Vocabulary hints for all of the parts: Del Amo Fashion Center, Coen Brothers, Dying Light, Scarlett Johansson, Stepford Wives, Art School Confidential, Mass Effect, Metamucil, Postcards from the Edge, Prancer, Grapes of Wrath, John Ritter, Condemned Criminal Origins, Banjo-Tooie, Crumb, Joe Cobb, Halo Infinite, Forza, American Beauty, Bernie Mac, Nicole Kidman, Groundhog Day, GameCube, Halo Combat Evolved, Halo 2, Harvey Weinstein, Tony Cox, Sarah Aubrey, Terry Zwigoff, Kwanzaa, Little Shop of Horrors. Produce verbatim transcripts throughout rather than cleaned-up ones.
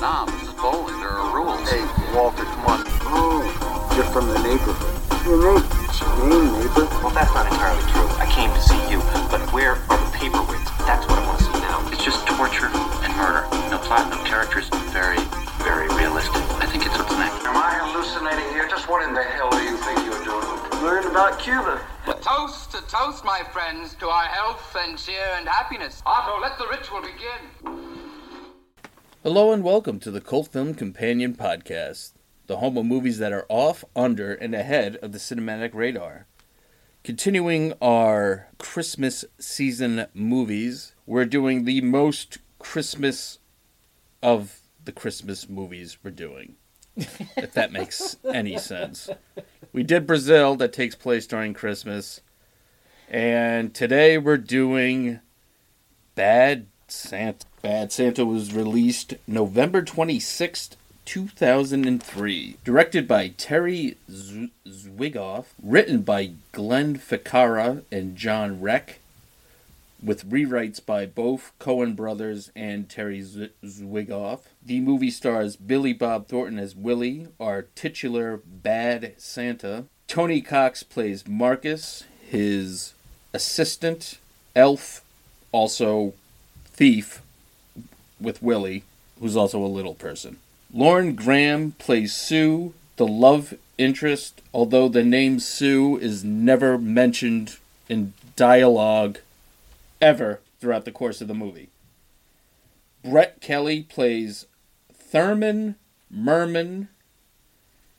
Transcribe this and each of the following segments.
knobs, bowling, there are rules. Hey, Walter, come on. Oh, you're from the neighborhood. Your name, name, neighbor. Well, that's not entirely true. I came to see you, but where are the paperweights? That's what I want to see now. It's just torture and murder. No platinum characters, very, very realistic. I think it's what's next. Am I hallucinating here? Just what in the hell do you think you're doing? Learn about Cuba. What? Toast to toast, my friends, to our health and cheer and happiness. Otto, let the ritual begin. Hello and welcome to the Cult Film Companion Podcast, the home of movies that are off, under, and ahead of the cinematic radar. Continuing our Christmas season movies, we're doing the most Christmas of the Christmas movies we're doing, if that makes any sense. We did Brazil, that takes place during Christmas, and today we're doing Bad Santa. Bad Santa was released November twenty-sixth, two thousand three. Directed by Terry Z- Zwigoff. Written by Glenn Ficarra and John Reck. With rewrites by both Coen Brothers and Terry Z- Zwigoff. The movie stars Billy Bob Thornton as Willie, our titular Bad Santa. Tony Cox plays Marcus, his assistant, elf, also thief, with Willie, who's also a little person. Lauren Graham plays Sue, the love interest, although the name Sue is never mentioned in dialogue ever throughout the course of the movie. Brett Kelly plays Thurman Merman,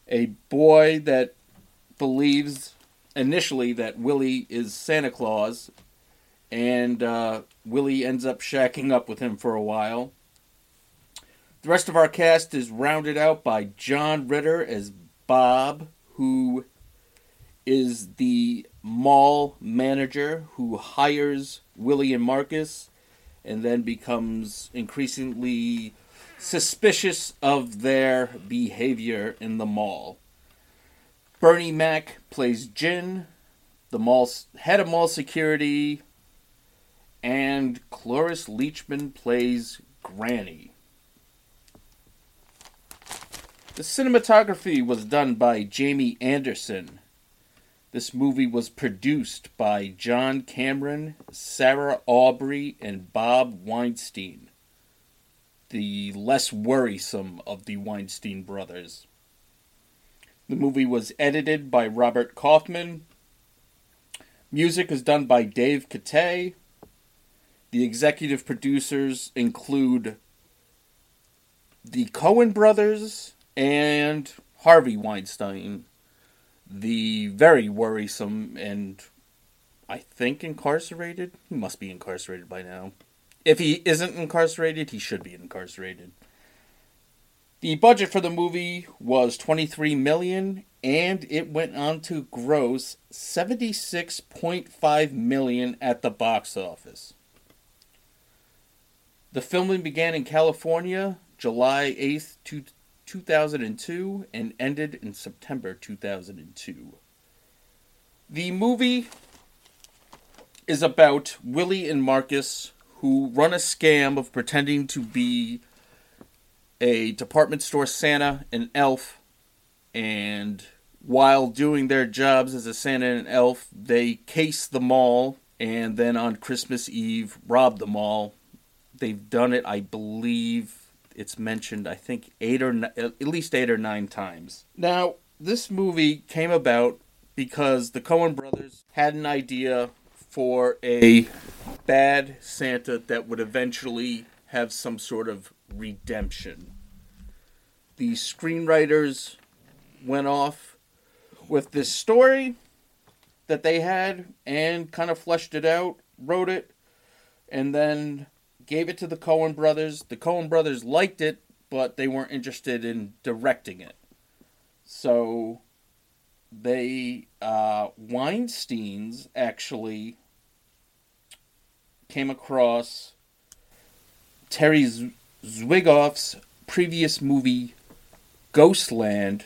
a boy that believes initially that Willie is Santa Claus, and uh, Willie ends up shacking up with him for a while. The rest of our cast is rounded out by John Ritter as Bob, who is the mall manager who hires Willie and Marcus and then becomes increasingly suspicious of their behavior in the mall. Bernie Mac plays Jin, the mall head of mall security, and Cloris Leachman plays Granny. The cinematography was done by Jamie Anderson. This movie was produced by John Cameron, Sarah Aubrey, and Bob Weinstein, the less worrisome of the Weinstein brothers. The movie was edited by Robert Kaufman. Music is done by Dave Cattay. The executive producers include the Coen Brothers and Harvey Weinstein, the very worrisome and, I think, incarcerated. He must be incarcerated by now. If he isn't incarcerated, he should be incarcerated. The budget for the movie was twenty-three million dollars, and it went on to gross seventy-six point five million dollars at the box office. The filming began in California, July eighth, two thousand two and ended in September two thousand two. The movie is about Willie and Marcus, who run a scam of pretending to be a department store Santa and elf, and while doing their jobs as a Santa and elf, they case the mall and then on Christmas Eve rob the mall. They've done it, I believe, it's mentioned, I think, eight or n- at least eight or nine times. Now, this movie came about because the Coen brothers had an idea for a Bad Santa that would eventually have some sort of redemption. The screenwriters went off with this story that they had and kind of fleshed it out, wrote it, and then gave it to the Coen brothers. The Coen brothers liked it, but they weren't interested in directing it. So they, uh, Weinsteins actually came across Terry Z- Zwigoff's previous movie, Ghostland,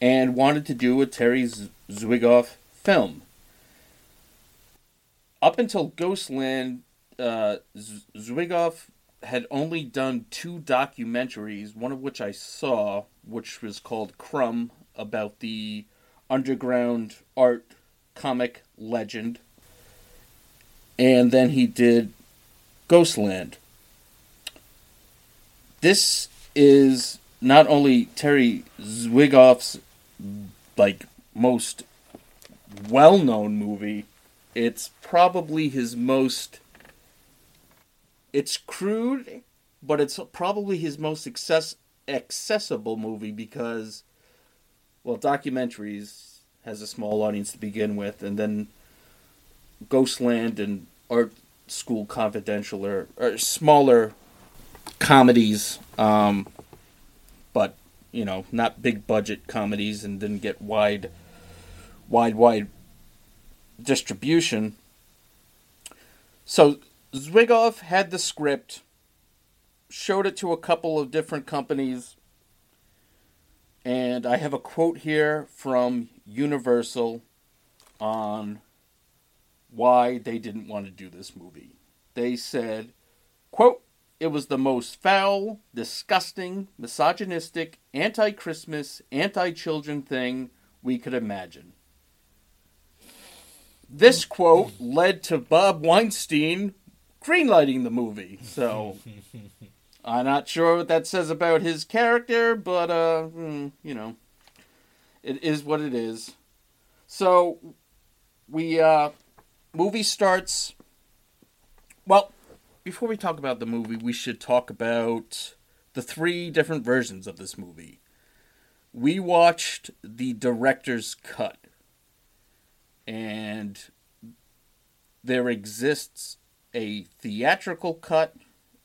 and wanted to do a Terry Z- Zwigoff film. Up until Ghostland, Uh, Zwigoff had only done two documentaries, one of which I saw, which was called Crumb, about the underground art comic legend. And then he did Ghostland. This is not only Terry Zwigoff's, like, most well-known movie, it's probably his most... It's crude, but it's probably his most access, accessible movie because, well, documentaries has a small audience to begin with, and then Ghostland and Art School Confidential are, are smaller comedies, um, but, you know, not big-budget comedies and didn't get wide, wide, wide distribution. So... Zwigoff had the script, showed it to a couple of different companies, and I have a quote here from Universal on why they didn't want to do this movie. They said, quote, "It was the most foul, disgusting, misogynistic, anti-Christmas, anti-children thing we could imagine." This quote led to Bob Weinstein greenlighting the movie, so I'm not sure what that says about his character, but, uh, you know, it is what it is. So, we, uh, movie starts, well, before we talk about the movie, we should talk about the three different versions of this movie. We watched the director's cut, and there exists a theatrical cut,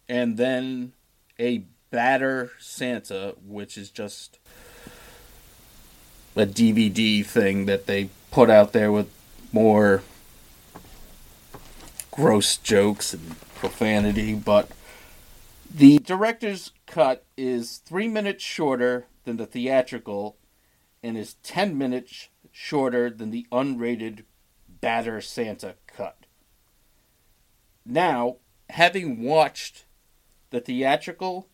and then a Bad Santa, which is just a D V D thing that they put out there with more gross jokes and profanity, but the director's cut is three minutes shorter than the theatrical, and is ten minutes shorter than the unrated Bad Santa cut. Now, having watched the theatrical,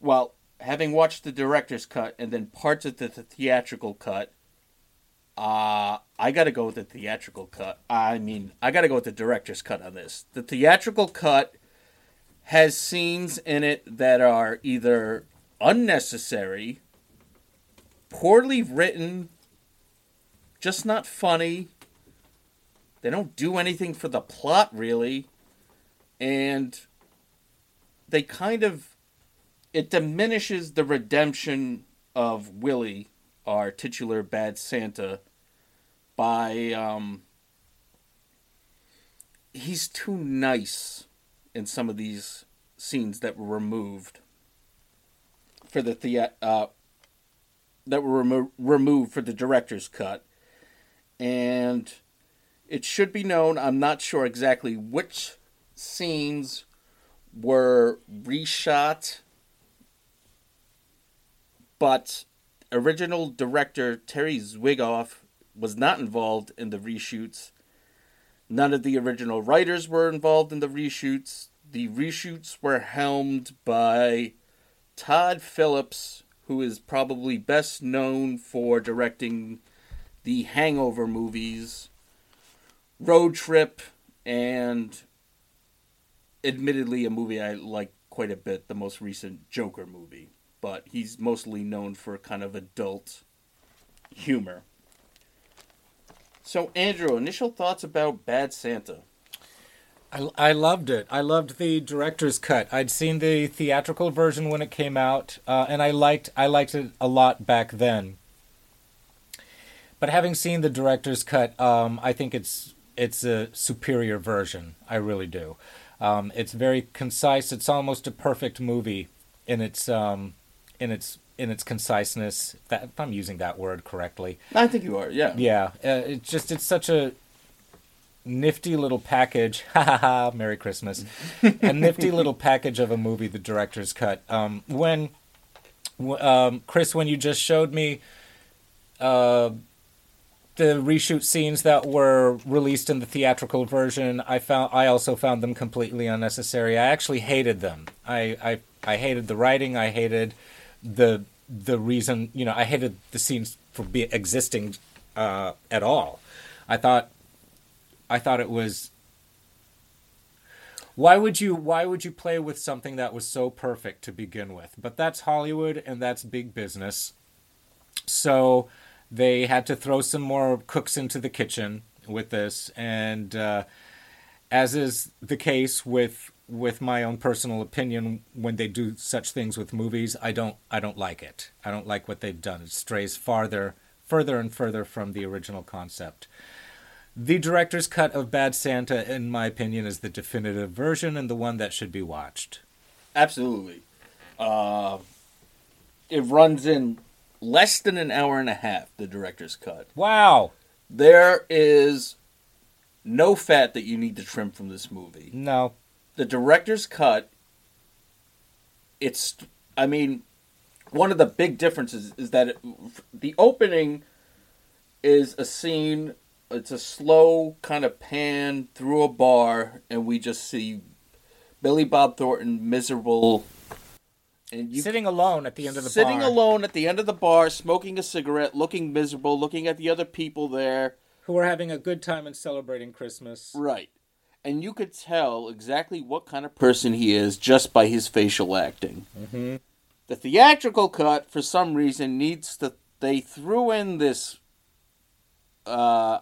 well, having watched the director's cut and then parts of the th- theatrical cut, uh, I gotta go with the theatrical cut. I mean, I gotta go with the director's cut on this. The theatrical cut has scenes in it that are either unnecessary, poorly written, just not funny. They don't do anything for the plot, really. And they kind of... It diminishes the redemption of Willie, our titular Bad Santa, by... Um, he's too nice in some of these scenes that were removed for the... the uh, that were remo- removed for the director's cut. And... It should be known, I'm not sure exactly which scenes were reshot, but original director Terry Zwigoff was not involved in the reshoots. None of the original writers were involved in the reshoots. The reshoots were helmed by Todd Phillips, who is probably best known for directing the Hangover movies, Road Trip, and admittedly a movie I like quite a bit, the most recent Joker movie. But he's mostly known for kind of adult humor. So, Andrew, initial thoughts about Bad Santa? I, I loved it. I loved the director's cut. I'd seen the theatrical version when it came out, uh, and I liked I liked it a lot back then. But having seen the director's cut, um, I think it's it's a superior version. I really do. Um, it's very concise. It's almost a perfect movie in its um, in its in its conciseness. That, if I'm using that word correctly, I think you are. Yeah. Yeah. Uh, it's just it's such a nifty little package. Ha ha ha! Merry Christmas. A nifty little package of a movie. The director's cut. Um, when um, Chris, when you just showed me. Uh, the reshoot scenes that were released in the theatrical version, I found I also found them completely unnecessary. I actually hated them. I I, I hated the writing. I hated the the reason. You know, I hated the scenes for be, existing uh, at all. I thought I thought it was. Why would you why would you play with something that was so perfect to begin with? But that's Hollywood and that's big business. So they had to throw some more cooks into the kitchen with this. And uh, as is the case with with my own personal opinion, when they do such things with movies, I don't I don't like it. I don't like what they've done. It strays farther, further and further from the original concept. The director's cut of Bad Santa, in my opinion, is the definitive version and the one that should be watched. Absolutely. Uh, it runs in less than an hour and a half, the director's cut. Wow. There is no fat that you need to trim from this movie. No. The director's cut, it's, I mean, one of the big differences is that it, the opening is a scene... It's a slow kind of pan through a bar, and we just see Billy Bob Thornton miserable, and you, sitting alone at the end of the sitting bar. Sitting alone at the end of the bar, smoking a cigarette, looking miserable, looking at the other people there who are having a good time and celebrating Christmas. Right, and you could tell exactly what kind of person he is just by his facial acting. Mm-hmm. The theatrical cut, for some reason, needs to. They threw in this. Uh,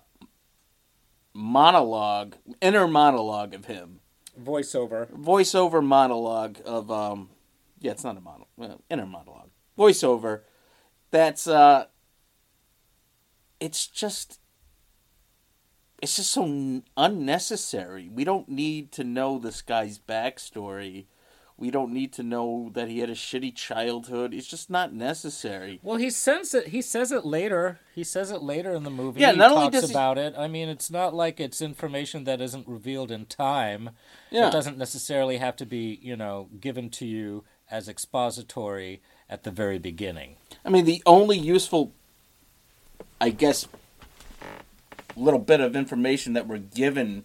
monologue, inner monologue of him. Voiceover. Voiceover monologue of, um, yeah, it's not a monologue, uh, inner monologue. Voiceover that's, uh, it's just, it's just so n- unnecessary. We don't need to know this guy's backstory. We don't need to know that he had a shitty childhood. It's just not necessary. Well, he says it. He says it later. He says it later in the movie. Yeah, not he only talks does about he... it. I mean, it's not like it's information that isn't revealed in time. Yeah. It doesn't necessarily have to be, you know, given to you as expository at the very beginning. I mean, the only useful, I guess, little bit of information that we're given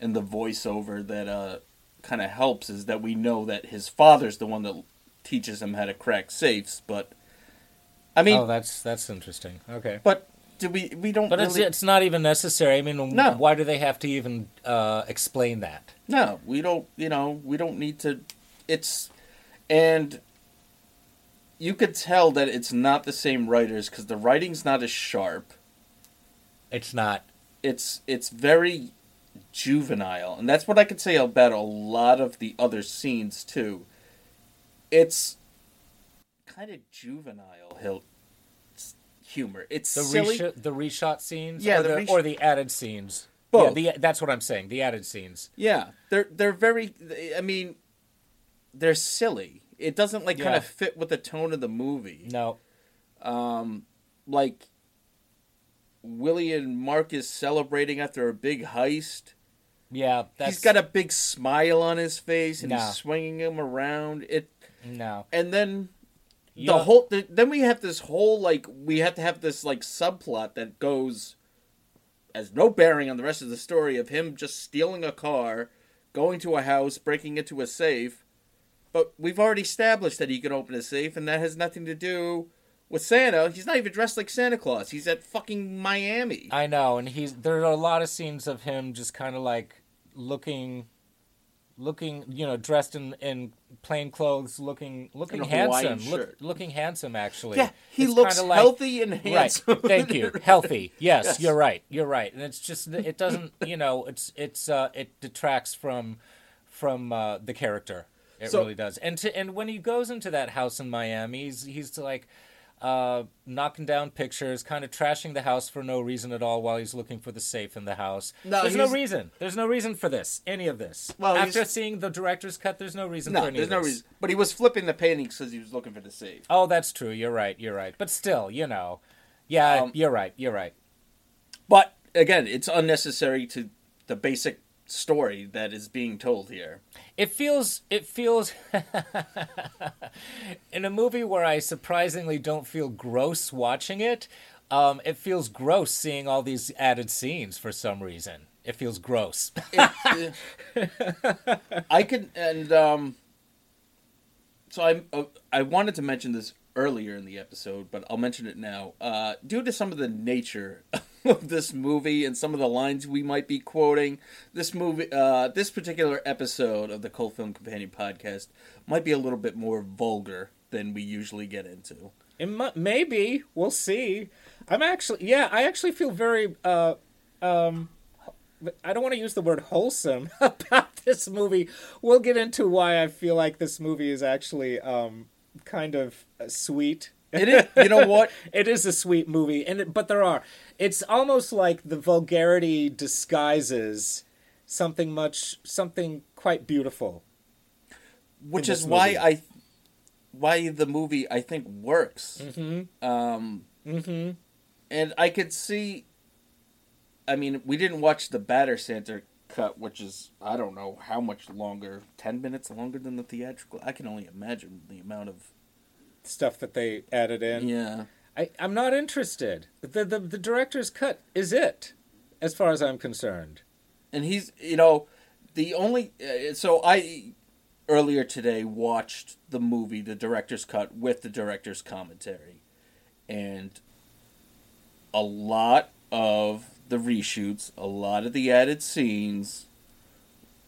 in the voiceover that, uh, kind of helps is that we know that his father's the one that teaches him how to crack safes, but I mean, oh, that's that's interesting. Okay, but do we we don't? But really... it's it's not even necessary. I mean, no. Why do they have to even uh, explain that? No, we don't. You know, we don't need to. It's and you could tell that it's not the same writers because the writing's not as sharp. It's not. It's it's very. Juvenile, and that's what I could say about a lot of the other scenes too. It's kind of juvenile humor. It's the silly. Resho- the reshot scenes, yeah, or the, the, resh- or the added scenes. Both. Yeah, the, that's what I'm saying. The added scenes. Yeah, they're they're very. I mean, they're silly. It doesn't like yeah. kind of fit with the tone of the movie. No, um, like. Willie and Marcus celebrating after a big heist. Yeah, that's... he's got a big smile on his face, and no. he's swinging him around. It no, and then the yeah. whole. The, then we have this whole like we have to have this like subplot that goes has no bearing on the rest of the story of him just stealing a car, going to a house, breaking into a safe. But we've already established that he can open a safe, and that has nothing to do. With Santa, he's not even dressed like Santa Claus. He's at fucking Miami. I know, and he's there are a lot of scenes of him just kind of like looking, looking, you know, dressed in, in plain clothes, looking looking handsome, look, looking handsome actually. Yeah, he it's looks like, healthy and handsome. Right, thank you, healthy. Yes, yes, you're right, you're right. And it's just it doesn't, you know, it's it's uh, it detracts from from uh, the character. It so, really does. And to, and when he goes into that house in Miami, he's he's like. Uh, knocking down pictures, kind of trashing the house for no reason at all while he's looking for the safe in the house. No, there's no reason. There's no reason for this, any of this. Well, After he's... seeing the director's cut, there's no reason no, for any of this. No, there's no reason. But he was flipping the paintings because he was looking for the safe. Oh, that's true. You're right. You're right. But still, you know. Yeah, um, you're right. You're right. But, again, it's unnecessary to the basic story that is being told here. It feels it feels in a movie where I surprisingly don't feel gross watching it, Um, it feels gross seeing all these added scenes for some reason. It feels gross. it, it, I could, and um, so I uh, I wanted to mention this earlier in the episode, but I'll mention it now. Uh, due to some of the nature of this movie and some of the lines we might be quoting, this movie, uh, this particular episode of the Cult Film Companion Podcast might be a little bit more vulgar than we usually get into. It mu- maybe. We'll see. I'm actually, yeah, I actually feel very, uh, um, I don't want to use the word wholesome about this movie. We'll get into why I feel like this movie is actually, um, kind of sweet. It is. You know what? It is a sweet movie, and it, but there are. It's almost like the vulgarity disguises something much, something quite beautiful. Which is why I, why the movie I think works. Mm-hmm. Um, mm-hmm. And I could see. I mean, we didn't watch the Bad Santa cut, which is, I don't know how much longer, ten minutes longer than the theatrical. I can only imagine the amount of stuff that they added in. Yeah. I, I'm not interested. The, the the director's cut is it, as far as I'm concerned. And he's, you know, the only, uh, so I, earlier today, watched the movie, the director's cut, with the director's commentary. And a lot of the reshoots, a lot of the added scenes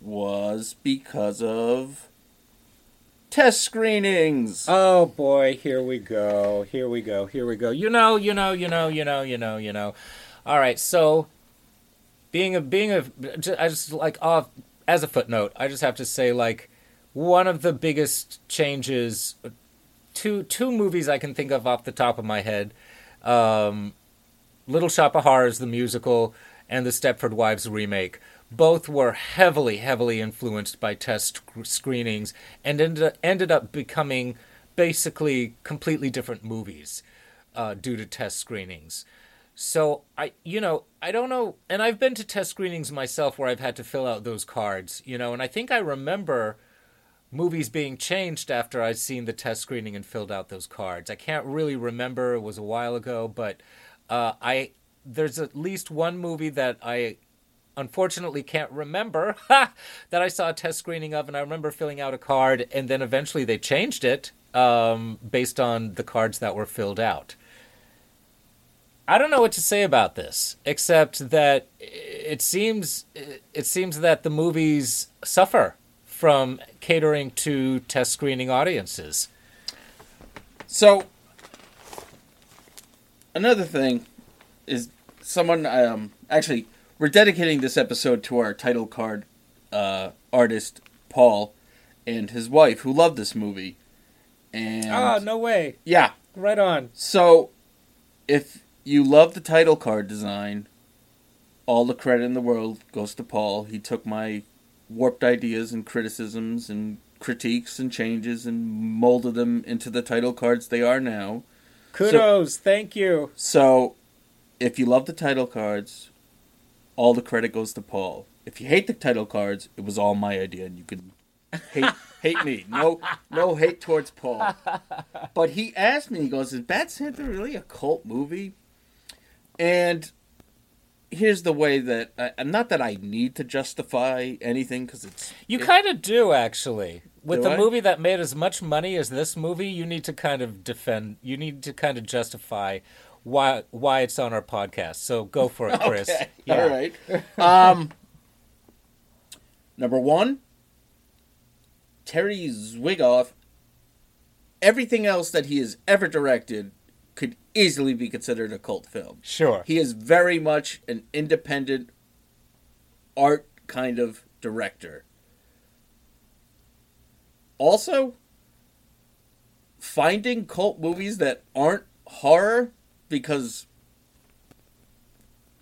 was because of test screenings. Oh boy, here we go. Here we go. Here we go. You know, you know, you know, you know, you know, you know. All right, so being a being a I just like off as a footnote, I just have to say like one of the biggest changes two two movies I can think of off the top of my head. Um Little Shop of Horrors, the musical, and the Stepford Wives remake. Both were heavily, heavily influenced by test screenings and ended up becoming basically completely different movies uh, due to test screenings. So, I, you know, I don't know. And I've been to test screenings myself where I've had to fill out those cards, you know, and I think I remember movies being changed after I'd seen the test screening and filled out those cards. I can't really remember. It was a while ago, but... Uh, I there's at least one movie that I unfortunately can't remember that I saw a test screening of, and I remember filling out a card, and then eventually they changed it um, based on the cards that were filled out. I don't know what to say about this, except that it seems it seems that the movies suffer from catering to test screening audiences. So. Another thing is someone, um, actually, we're dedicating this episode to our title card uh, artist, Paul, and his wife, who loved this movie. And oh, no way. Yeah. Right on. So, if you love the title card design, all the credit in the world goes to Paul. He took my warped ideas and criticisms and critiques and changes and molded them into the title cards they are now. Kudos, so, thank you. So, if you love the title cards, all the credit goes to Paul. If you hate the title cards, it was all my idea, and you can hate hate me. No, no hate towards Paul. But he asked me, he goes, "Is Bad Santa really a cult movie?" And here's the way that I, not that I need to justify anything because it's you it, kind of do actually. With a movie that made as much money as this movie, you need to kind of defend, you need to kind of justify why why it's on our podcast. So go for it, Chris. Okay. Yeah. All right. Um, number one, Terry Zwigoff, everything else that he has ever directed could easily be considered a cult film. Sure. He is very much an independent art kind of director. Also, finding cult movies that aren't horror because,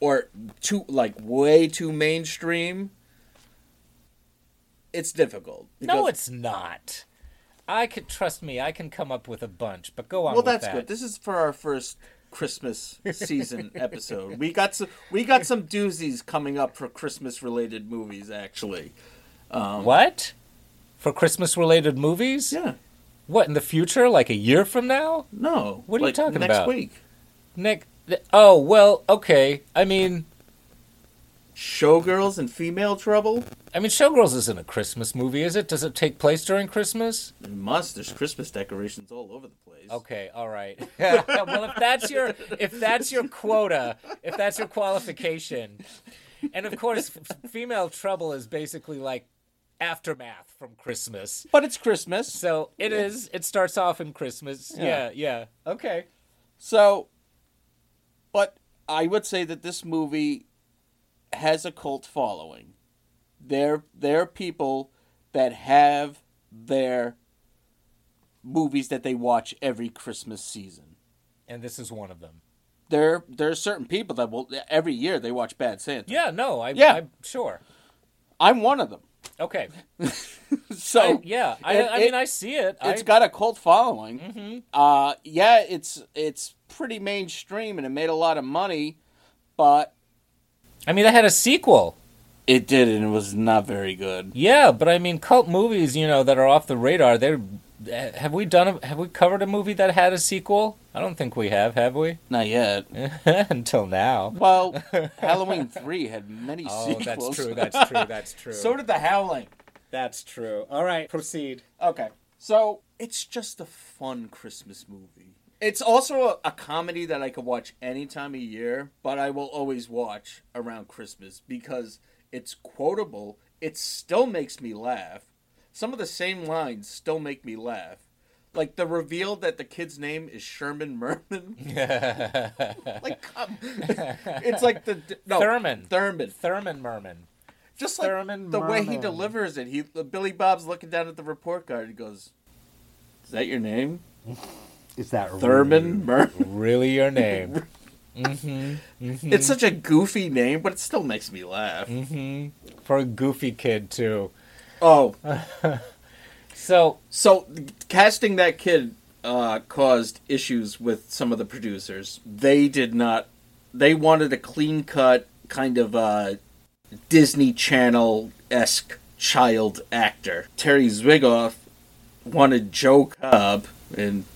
or too, like, way too mainstream, it's difficult. No, it's not. I could, trust me, I can come up with a bunch, but go on well, with that. Well, that's good. This is for our first Christmas season episode. We got some, we got some doozies coming up for Christmas-related movies, actually. Um, what? For Christmas-related movies? Yeah. What, in the future? Like a year from now? No. What are like you talking next about? Next week. Nick, Th- oh, well, okay. I mean... Showgirls and Female Trouble? I mean, Showgirls isn't a Christmas movie, is it? Does it take place during Christmas? It must. There's Christmas decorations all over the place. Okay, all right. Well, if that's your if that's your quota, if that's your qualification. And, of course, Female Trouble is basically like aftermath from Christmas. But it's Christmas. So it yeah. is. It starts off in Christmas. Yeah, yeah. yeah. Okay. So, but I would say that this movie... has a cult following. There, there are people that have their movies that they watch every Christmas season, and this is one of them. There, there are certain people that will every year they watch Bad Santa. Yeah, no, I, yeah. I'm sure. I'm one of them. Okay. so I, yeah, I, it, I mean, it, I see it. It's I... got a cult following. Mm-hmm. Uh, yeah, it's it's pretty mainstream, and it made a lot of money, but. I mean, I had a sequel. It did, and it was not very good. Yeah, but I mean, cult movies, you know, that are off the radar. They're have we done? A, have we covered a movie that had a sequel? I don't think we have. Have we? Not yet. Until now. Well, Halloween three had many oh, sequels. Oh, that's true. That's true. That's true. So did The Howling. That's true. All right, proceed. Okay, so it's just a fun Christmas movie. It's also a, a comedy that I could watch any time of year, but I will always watch around Christmas because it's quotable. It still makes me laugh. Some of the same lines still make me laugh. Like the reveal that the kid's name is Sherman Merman. like, come. It's like the... No, Thurman. Thurman. Thurman Merman. Just like Thurman the Merman. Way he delivers it. He Billy Bob's looking down at the report card and goes, "Is that your name?" Is that Thurman really, really your name? mm-hmm, mm-hmm. It's such a goofy name, but it still makes me laugh. Mm-hmm. For a goofy kid, too. Oh. so, so casting that kid uh, caused issues with some of the producers. They did not... They wanted a clean-cut, kind of uh, Disney Channel-esque child actor. Terry Zwigoff wanted Joe Cobb, and...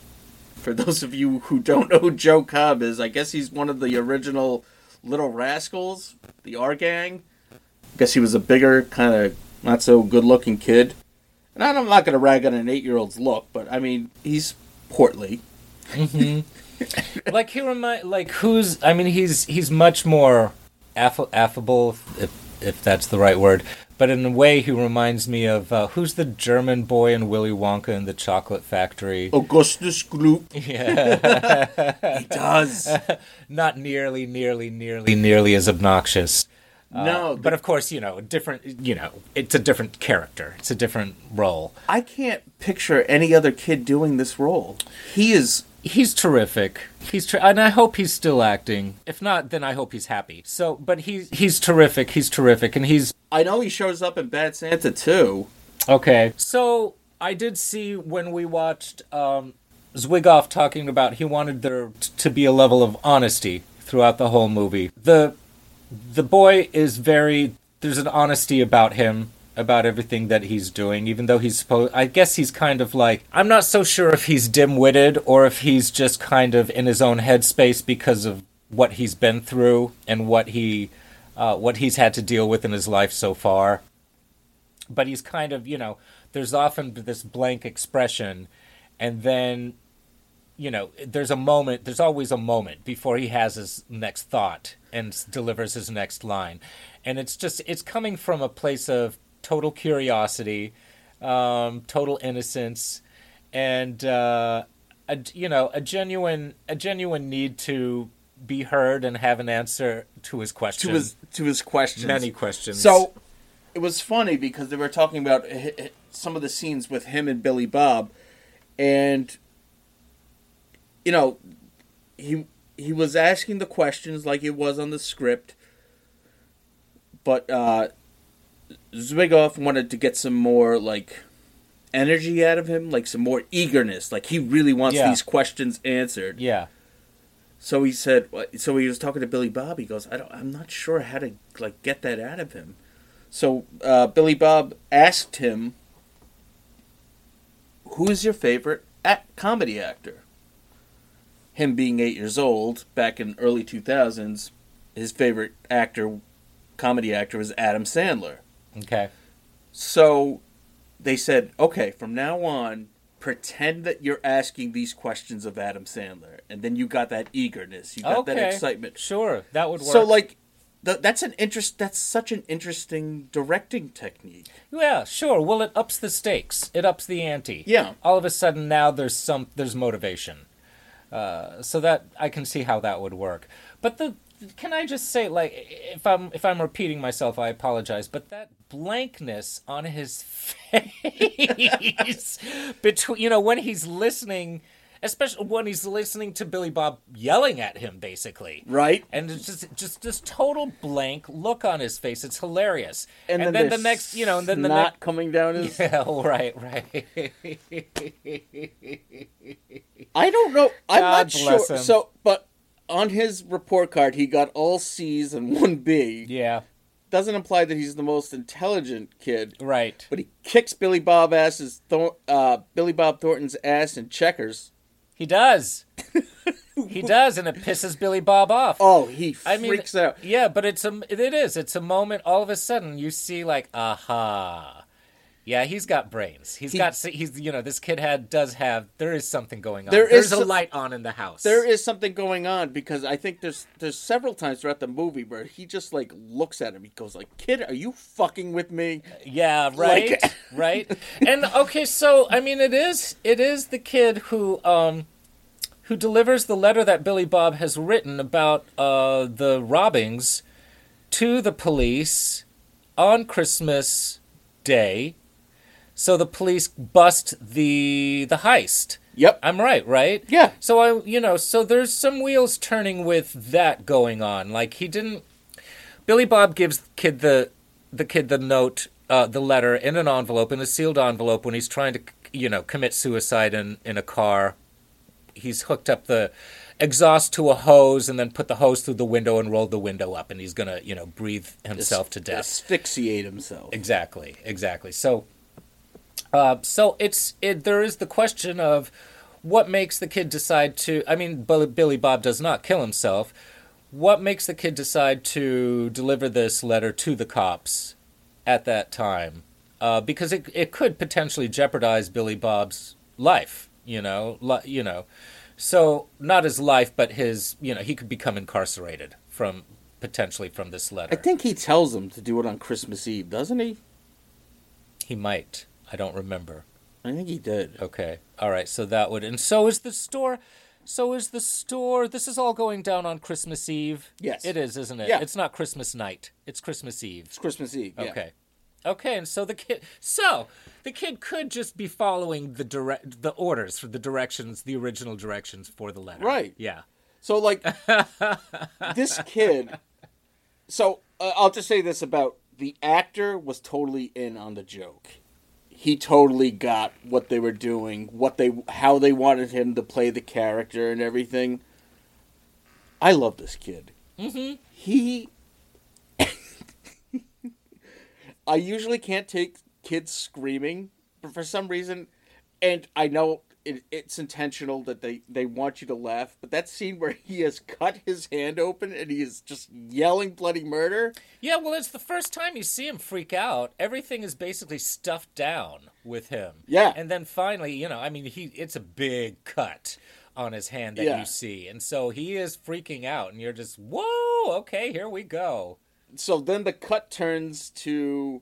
For those of you who don't know who Joe Cobb is, I guess he's one of the original Little Rascals, the R Gang. I guess he was a bigger, kind of not-so-good-looking kid. And I'm not going to rag on an eight-year-old's look, but, I mean, he's portly. Mm-hmm. like, he remind, like, who's... I mean, he's he's much more aff- affable, if, if that's the right word. But in a way, he reminds me of, uh, who's the German boy in Willy Wonka and the Chocolate Factory? Augustus Gloop. Yeah. He does. Not nearly, nearly, nearly, nearly as obnoxious. No. Uh, but, but of course, you know, different, you know, it's a different character. It's a different role. I can't picture any other kid doing this role. He is... He's terrific. He's ter- and I hope he's still acting. If not, then I hope he's happy. So, but he's he's terrific. He's terrific, and he's. I know he shows up in Bad Santa too. Okay, so I did see when we watched um, Zwigoff talking about he wanted there t- to be a level of honesty throughout the whole movie. The the boy is very. There's an honesty about him. About everything that he's doing, even though he's supposed... I guess he's kind of like... I'm not so sure if he's dim-witted or if he's just kind of in his own headspace because of what he's been through and what he, uh, what he's had to deal with in his life so far. But he's kind of, you know... There's often this blank expression, and then, you know, there's a moment... There's always a moment before he has his next thought and delivers his next line. And it's just... It's coming from a place of... total curiosity, um, total innocence, and uh, a, you know a genuine a genuine need to be heard and have an answer to his question. To his to his questions, many questions. So it was funny because they were talking about some of the scenes with him and Billy Bob, and you know he he was asking the questions like it was on the script, but. Uh, Zwigoff wanted to get some more, like, energy out of him, like some more eagerness. Like, he really wants yeah. these questions answered. Yeah. So he said, so he was talking to Billy Bob. He goes, I don't, I'm not sure how to, like, get that out of him. So uh, Billy Bob asked him, who is your favorite act- comedy actor? him being eight years old back in early two thousands, his favorite actor, comedy actor, was Adam Sandler. Okay. So they said, okay, from now on, pretend that you're asking these questions of Adam Sandler. And then you got that eagerness. You got okay. that excitement. Sure, that would work. So, like, th- that's an interest. That's such an interesting directing technique. Yeah, sure. Well, it ups the stakes. It ups the ante. Yeah. All of a sudden, now there's some there's motivation. Uh, so that I can see how that would work. But the can I just say, like, if I'm if I'm repeating myself, I apologize. But that blankness on his face between, you know, when he's listening, especially when he's listening to Billy Bob yelling at him, basically, right? And it's just just this total blank look on his face. It's hilarious. And, and then, then the next, you know, and then the next snot coming down his yeah, right, right. I don't know. I'm God not sure. Him. So, but. On his report card, he got all C's and one B. Yeah. Doesn't imply that he's the most intelligent kid. Right. But he kicks Billy Bob ass's Thor- uh, Billy Bob Thornton's ass in checkers. He does. He does, and it pisses Billy Bob off. Oh, he freaks I mean, out. Yeah, but it's a, it is. It's a moment all of a sudden you see like, aha. Yeah, he's got brains. He's he, got, he's, you know, this kid had, does have, there is something going on. There there's is a light on in the house. There is something going on because I think there's, there's several times throughout the movie where he just like looks at him. He goes like, kid, are you fucking with me? Yeah, right, like, right. And okay, so, I mean, it is, it is the kid who, um, who delivers the letter that Billy Bob has written about, uh, the robbings to the police on Christmas Day. So the police bust the the heist. Yep. I'm right, right? Yeah. So, I, you know, so there's some wheels turning with that going on. Like, he didn't... Billy Bob gives the kid the, the, kid the note, uh, the letter, in an envelope, in a sealed envelope, when he's trying to, you know, commit suicide in, in a car. He's hooked up the exhaust to a hose and then put the hose through the window and rolled the window up, and he's going to, you know, breathe himself As- to death. Asphyxiate himself. Exactly, exactly. So... Uh, so it's it. There is the question of what makes the kid decide to. I mean, Billy Bob does not kill himself. What makes the kid decide to deliver this letter to the cops at that time? Uh, because it it could potentially jeopardize Billy Bob's life. You know, li- you know. So not his life, but his. You know, he could become incarcerated from potentially from this letter. I think he tells him to do it on Christmas Eve, doesn't he? He might. I don't remember. I think he did. Okay. All right. So that would... And so is the store... So is the store... This is all going down on Christmas Eve. Yes. It is, isn't it? Yeah. It's not Christmas night. It's Christmas Eve. It's Christmas Eve, yeah. Okay. Okay. And so the kid... So the kid could just be following the direct, the orders, for the directions, the original directions for the letter. Right. Yeah. So, like, this kid... So uh, I'll just say this about... The actor was totally in on the joke. He totally got what they were doing, what they, how they wanted him to play the character and everything. I love this kid. Mm-hmm. He, I usually can't take kids screaming, but for some reason, and I know it, it's intentional that they, they want you to laugh, but that scene where he has cut his hand open and he is just yelling bloody murder. Yeah, well, it's the first time you see him freak out. Everything is basically stuffed down with him. Yeah. And then finally, you know, I mean, he it's a big cut on his hand that yeah. you see. And so he is freaking out and you're just, whoa, okay, here we go. So then the cut turns to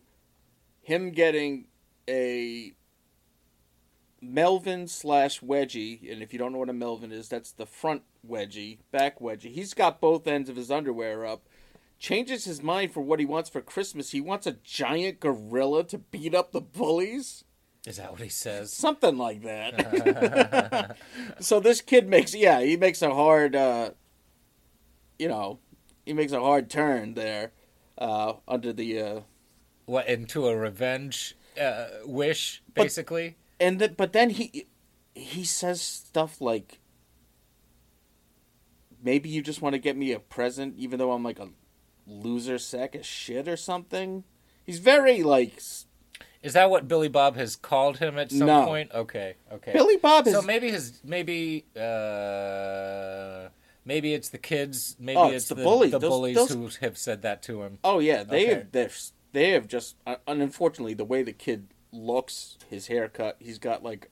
him getting a... Melvin slash wedgie, and if you don't know what a Melvin is, that's the front wedgie, back wedgie. He's got both ends of his underwear up. Changes his mind for what he wants for Christmas. He wants a giant gorilla to beat up the bullies. Is that what he says? Something like that. So this kid makes, yeah, he makes a hard, uh, you know, he makes a hard turn there uh, under the... Uh, what, into a revenge uh, wish, basically? But, And the, but then he he says stuff like, maybe you just want to get me a present, even though I'm like a loser sack of shit or something. He's very like... Is that what Billy Bob has called him at some no. point? Okay, okay. Billy Bob is... So maybe his... Maybe... Uh... Maybe it's the kids. Maybe oh, it's, it's the, the, bullies. the those, bullies those... who have said that to him. Oh, yeah. They okay. have, they have just... Uh, unfortunately, the way the kid looks, his haircut, he's got, like,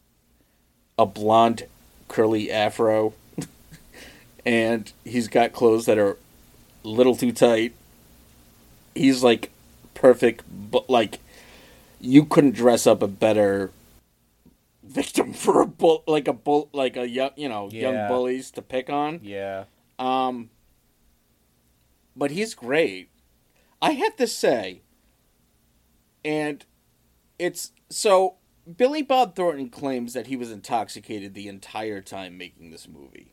a blonde, curly afro. And he's got clothes that are a little too tight. He's, like, perfect, but, like, you couldn't dress up a better victim for a bull, like a bull, like a young, you know, yeah. young bullies to pick on. Yeah. Um. But he's great. I have to say. And it's so Billy Bob Thornton claims that he was intoxicated the entire time making this movie.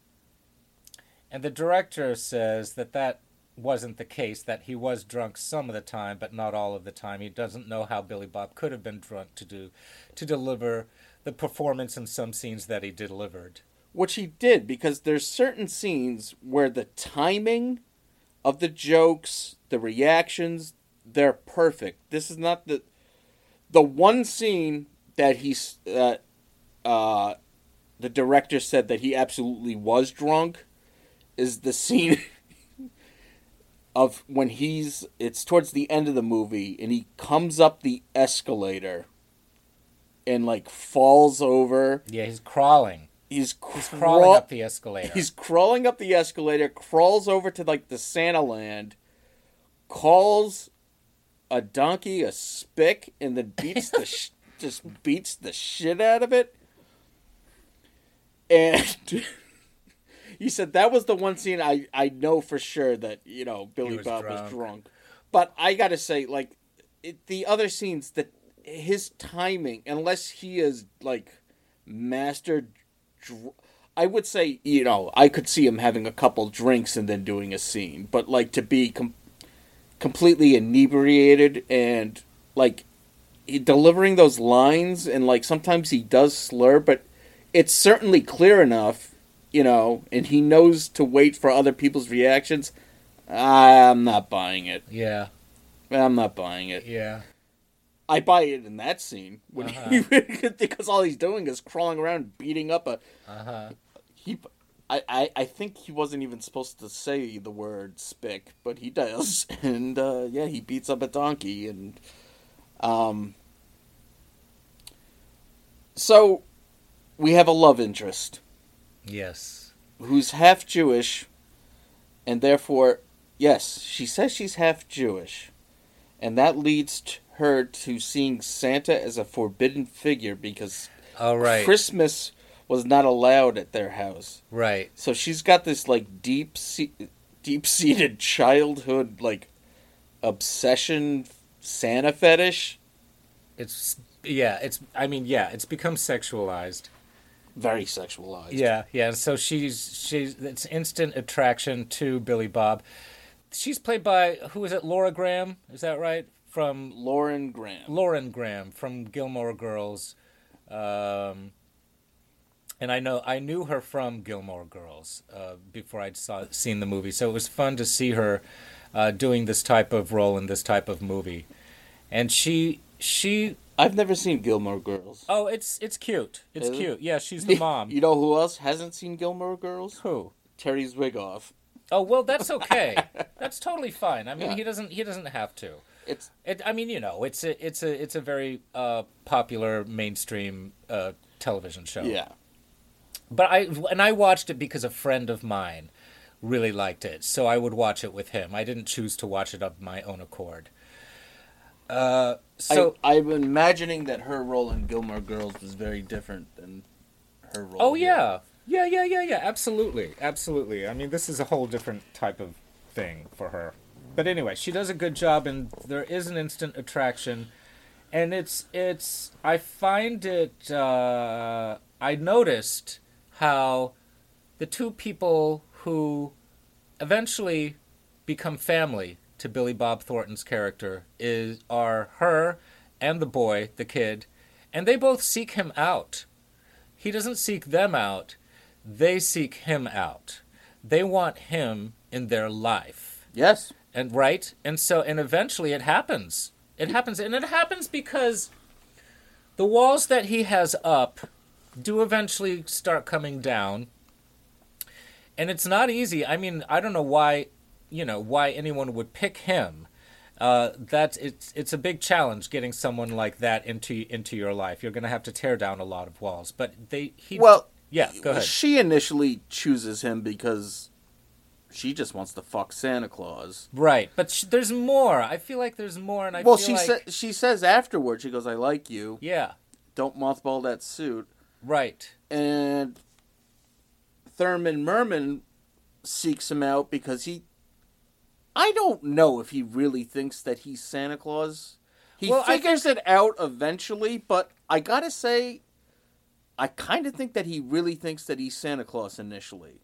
And the director says that that wasn't the case, that he was drunk some of the time, but not all of the time. He doesn't know how Billy Bob could have been drunk to do, to deliver the performance in some scenes that he delivered. Which he did, because there's certain scenes where the timing of the jokes, the reactions, they're perfect. This is not the... The one scene that he... Uh, uh, the director said that he absolutely was drunk is the scene... of when he's, it's towards the end of the movie, and he comes up the escalator and, like, falls over. Yeah, he's crawling. He's, cr- he's crawling craw- up the escalator. He's crawling up the escalator, crawls over to, like, the Santa land, calls a donkey a spick, and then beats the sh- just beats the shit out of it. And... He said that was the one scene I, I know for sure that, you know, Billy was Bob drunk. was drunk. But I got to say, like, it, the other scenes, that his timing, unless he is, like, master... Dr- I would say, you know, I could see him having a couple drinks and then doing a scene. But, like, to be com- completely inebriated and, like, delivering those lines, and, like, sometimes he does slur, but it's certainly clear enough... You know, and he knows to wait for other people's reactions. I'm not buying it. Yeah. I'm not buying it. Yeah. I buy it in that scene. When uh-huh. he, because all he's doing is crawling around beating up a... Uh-huh. He, I, I, I think he wasn't even supposed to say the word spick, but he does. And, uh, yeah, he beats up a donkey. And, um... So, we have a love interest. Yes. Who's half Jewish, and therefore, yes, she says she's half Jewish. And that leads to her to seeing Santa as a forbidden figure because oh, right. Christmas was not allowed at their house. Right. So she's got this, like, deep se- deep-seated childhood, like, obsession Santa fetish. It's, yeah, it's, I mean, yeah, it's become sexualized. Very sexualized. Yeah, yeah. So she's she's it's instant attraction to Billy Bob. She's played by who is it? Laura Graham, is that right? From Lauren Graham. Lauren Graham from Gilmore Girls, um, and I know I knew her from Gilmore Girls uh, before I'd saw seen the movie. So it was fun to see her uh, doing this type of role in this type of movie, and she she. I've never seen Gilmore Girls. Oh, it's it's cute. It's Is cute. It? Yeah, she's the mom. You know who else hasn't seen Gilmore Girls? Who? Terry Zwigoff. Oh, well, that's okay. That's totally fine. I mean, yeah. he doesn't he doesn't have to. It's it, I mean, you know, it's a, it's a it's a very uh, popular mainstream uh, television show. Yeah. But I and I watched it because a friend of mine really liked it, so I would watch it with him. I didn't choose to watch it of my own accord. Uh, so I, I'm imagining that her role in Gilmore Girls was very different than her role. Oh yeah, here. yeah, yeah, yeah, yeah. Absolutely, absolutely. I mean, this is a whole different type of thing for her. But anyway, she does a good job, and there is an instant attraction, and it's it's. I find it. Uh, I noticed how the two people who eventually become family to Billy Bob Thornton's character is are her and the boy, the kid, and they both seek him out. He doesn't seek them out. They seek him out. They want him in their life. Yes. And right? And so and eventually it happens. It happens and it happens because the walls that he has up do eventually start coming down. And it's not easy. I mean, I don't know why, you know, why anyone would pick him. Uh, that's it's it's a big challenge getting someone like that into into your life. You're going to have to tear down a lot of walls. But they he well yeah go ahead. She initially chooses him because she just wants to fuck Santa Claus, right? But she, there's more. I feel like there's more, and I well feel she like... sa- she says afterward. She goes, "I like you." Yeah. Don't mothball that suit. Right. And Thurman Merman seeks him out because he. I don't know if he really thinks that he's Santa Claus. He well, figures think... it out eventually, but I gotta say, I kind of think that he really thinks that he's Santa Claus initially.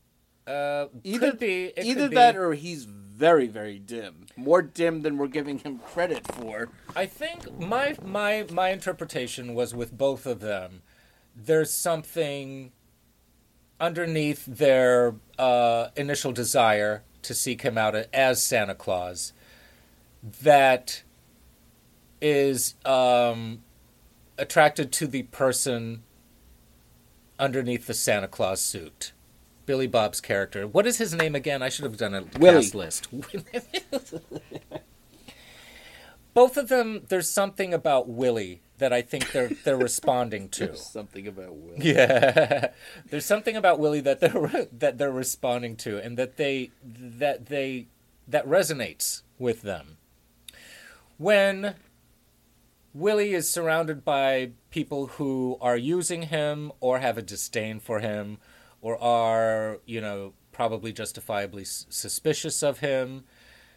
Uh, either could be. It either could that be. Or he's very, very dim. More dim than we're giving him credit for. I think my my my interpretation was with both of them. There's something underneath their uh, initial desire to seek him out as Santa Claus that is um, attracted to the person underneath the Santa Claus suit. Billy Bob's character. What is his name again? I should have done a Willie. Cast list. Both of them, there's something about Willie that I think they're they're responding to. There's something about Willie. Yeah, there's something about Willie that they're that they're responding to, and that they that they that resonates with them. When Willie is surrounded by people who are using him or have a disdain for him, or are, you know, probably justifiably s- suspicious of him,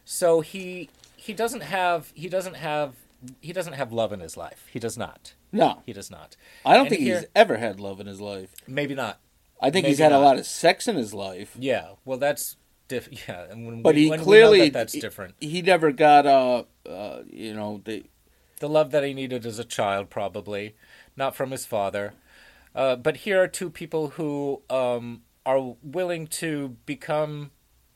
so he he doesn't have he doesn't have. He doesn't have love in his life. He does not. No. He does not. I don't and think here, he's ever had love in his life. Maybe not. I think maybe he's had not. a lot of sex in his life. Yeah. Well, that's different. Yeah. And when but we, he when clearly... We know that that's he, different. He never got, uh, uh, you know... The... the love that he needed as a child, probably. Not from his father. Uh, but here are two people who um, are willing to become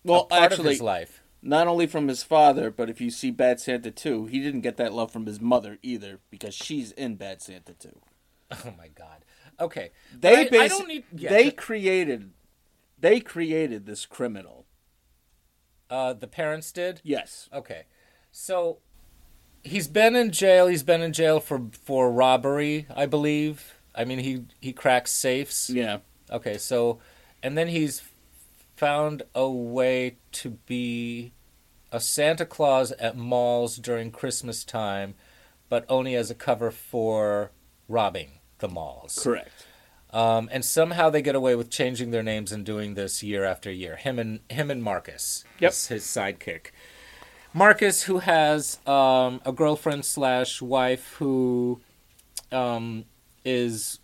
well, a part actually, of his life. Not only from his father, but if you see Bad Santa two, he didn't get that love from his mother either, because she's in Bad Santa two. Oh my God! Okay, they I, I don't need, yeah, they but... created they created this criminal. Uh, the parents did? Yes. Okay, so he's been in jail. He's been in jail for for robbery, I believe. I mean, he he cracks safes. Yeah. Okay, so and then he's found a way to be a Santa Claus at malls during Christmas time, but only as a cover for robbing the malls. Correct. Um, and somehow they get away with changing their names and doing this year after year. Him and him and Marcus. Yep. His, his sidekick. Marcus, who has um, a girlfriend slash wife who um, is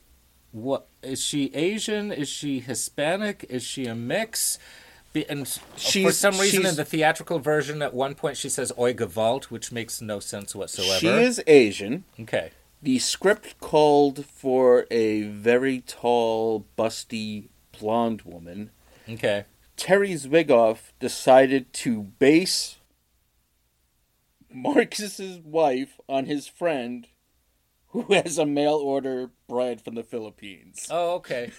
what. Is she Asian? Is she Hispanic? Is she a mix? And she's, for some reason, in the theatrical version, at one point she says "Oi Gewalt," which makes no sense whatsoever. She is Asian. Okay. The script called for a very tall, busty, blonde woman. Okay. Terry Zwigoff decided to base Marcus's wife on his friend, who has a mail-order bride from the Philippines. Oh, okay.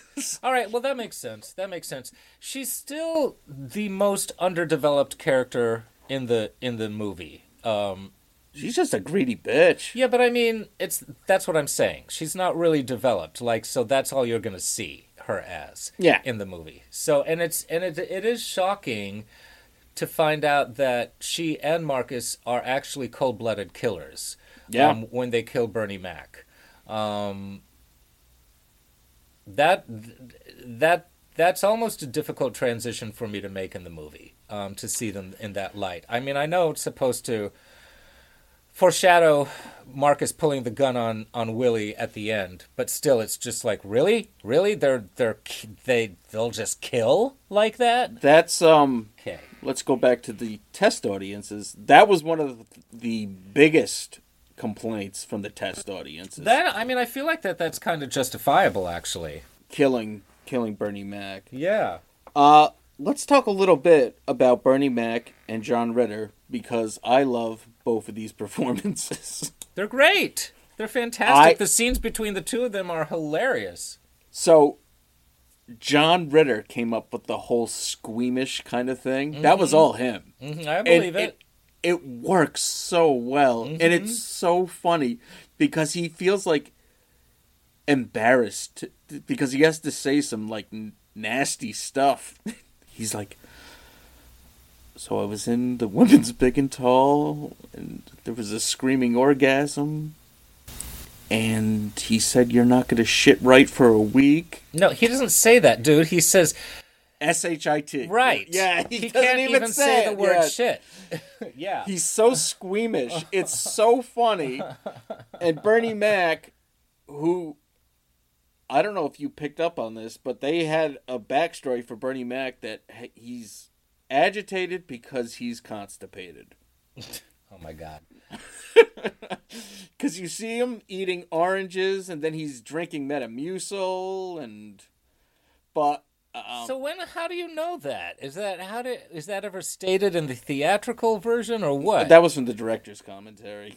All right, well, that makes sense. That makes sense. She's still the most underdeveloped character in the in the movie. Um, She's just a greedy bitch. Yeah, but I mean, it's that's what I'm saying. She's not really developed. Like, so that's all you're going to see her as yeah. in the movie. So, and it's and it it is shocking to find out that she and Marcus are actually cold-blooded killers. Yeah. Um, when they kill Bernie Mac, um, that that that's almost a difficult transition for me to make in the movie, um, to see them in that light. I mean, I know it's supposed to foreshadow Marcus pulling the gun on, on Willie at the end, but still, it's just like, really, really, they're they're they they'll just kill like that. That's um. Okay. Let's go back to the test audiences. That was one of the biggest complaints from the test audiences. That I mean, I feel like that that's kind of justifiable, actually. Killing, killing Bernie Mac. Yeah. Uh, let's talk a little bit about Bernie Mac and John Ritter, because I love both of these performances. They're great. They're fantastic. I, the scenes between the two of them are hilarious. So John Ritter came up with the whole squeamish kind of thing. Mm-hmm. That was all him. Mm-hmm. I believe it, it. It works so well. Mm-hmm. And it's so funny because he feels like embarrassed because he has to say some like n- nasty stuff. He's like, so I was in the women's Big and Tall and there was a screaming orgasm. And he said, you're not going to shit right for a week. No, he doesn't say that, dude. He says... S H I T. Right. Yeah, he, he doesn't can't even, even say, say the word yeah. shit. Yeah. He's so squeamish. It's so funny. And Bernie Mac, who... I don't know if you picked up on this, but they had a backstory for Bernie Mac that he's agitated because he's constipated. Oh, my God. Because you see him eating oranges, and then he's drinking Metamucil, and but um, so when? How do you know that? Is that how did is that ever stated in the theatrical version or what? That was from the director's commentary.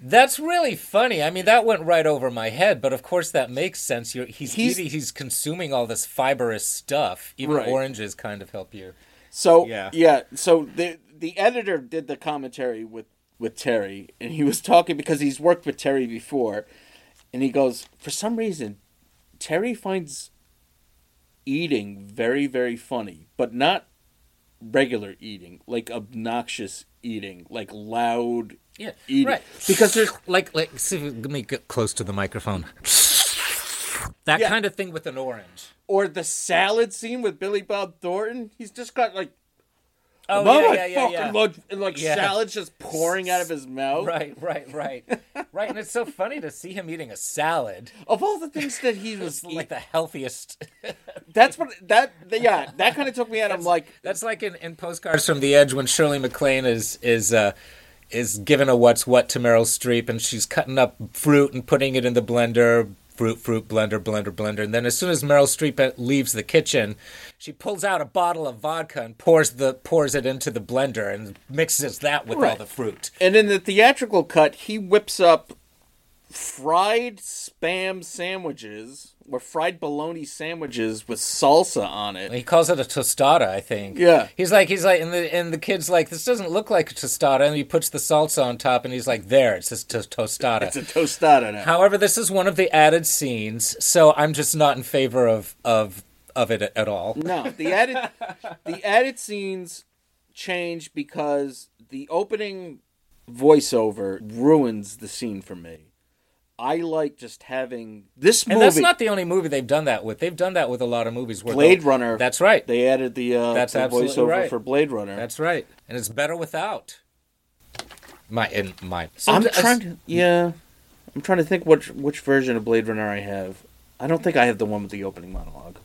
That's really funny. I mean, that went right over my head, but of course that makes sense. You're, he's he's, eating, he's consuming all this fibrous stuff. Even right. Oranges kind of help you. So yeah, yeah so the the editor did the commentary with. with Terry, and he was talking because he's worked with Terry before, and he goes, for some reason Terry finds eating very, very funny, but not regular eating, like obnoxious eating, like loud yeah, eating. Right. Because there's like like see if, let me get close to the microphone. That yeah. kind of thing with an orange. Or the salad scene with Billy Bob Thornton. He's just got like Oh, yeah, yeah, yeah, fucking yeah. Look, like yeah. salads just pouring out of his mouth. Right, right, right. Right, and it's so funny to see him eating a salad. Of all the things that he was like eat, the healthiest. That's what, that, yeah, that kind of took me out. That's, I'm like. That's like in, in Postcards from the Edge when Shirley MacLaine is, is, uh, is giving a what's what to Meryl Streep, and she's cutting up fruit and putting it in the blender. Fruit, fruit, blender, blender, blender. And then as soon as Meryl Streep leaves the kitchen, she pulls out a bottle of vodka and pours the pours it into the blender and mixes that with right. all the fruit. And in the theatrical cut, he whips up fried Spam sandwiches or fried bologna sandwiches with salsa on it. He calls it a tostada, I think. Yeah. He's like, he's like, and the, and the kid's like, this doesn't look like a tostada. And he puts the salsa on top and he's like, there, it's this to- tostada. It's a tostada now. However, this is one of the added scenes, so I'm just not in favor of, of, of it at all. No, the added, the added scenes change because the opening voiceover ruins the scene for me. I like just having this movie. And that's not the only movie they've done that with. They've done that with a lot of movies. Where Blade Runner. That's right. They added the, uh, that's the voiceover right. for Blade Runner. That's right. And it's better without. My, in my. So I'm trying to, yeah. I'm trying to think which, which version of Blade Runner I have. I don't think I have the one with the opening monologue.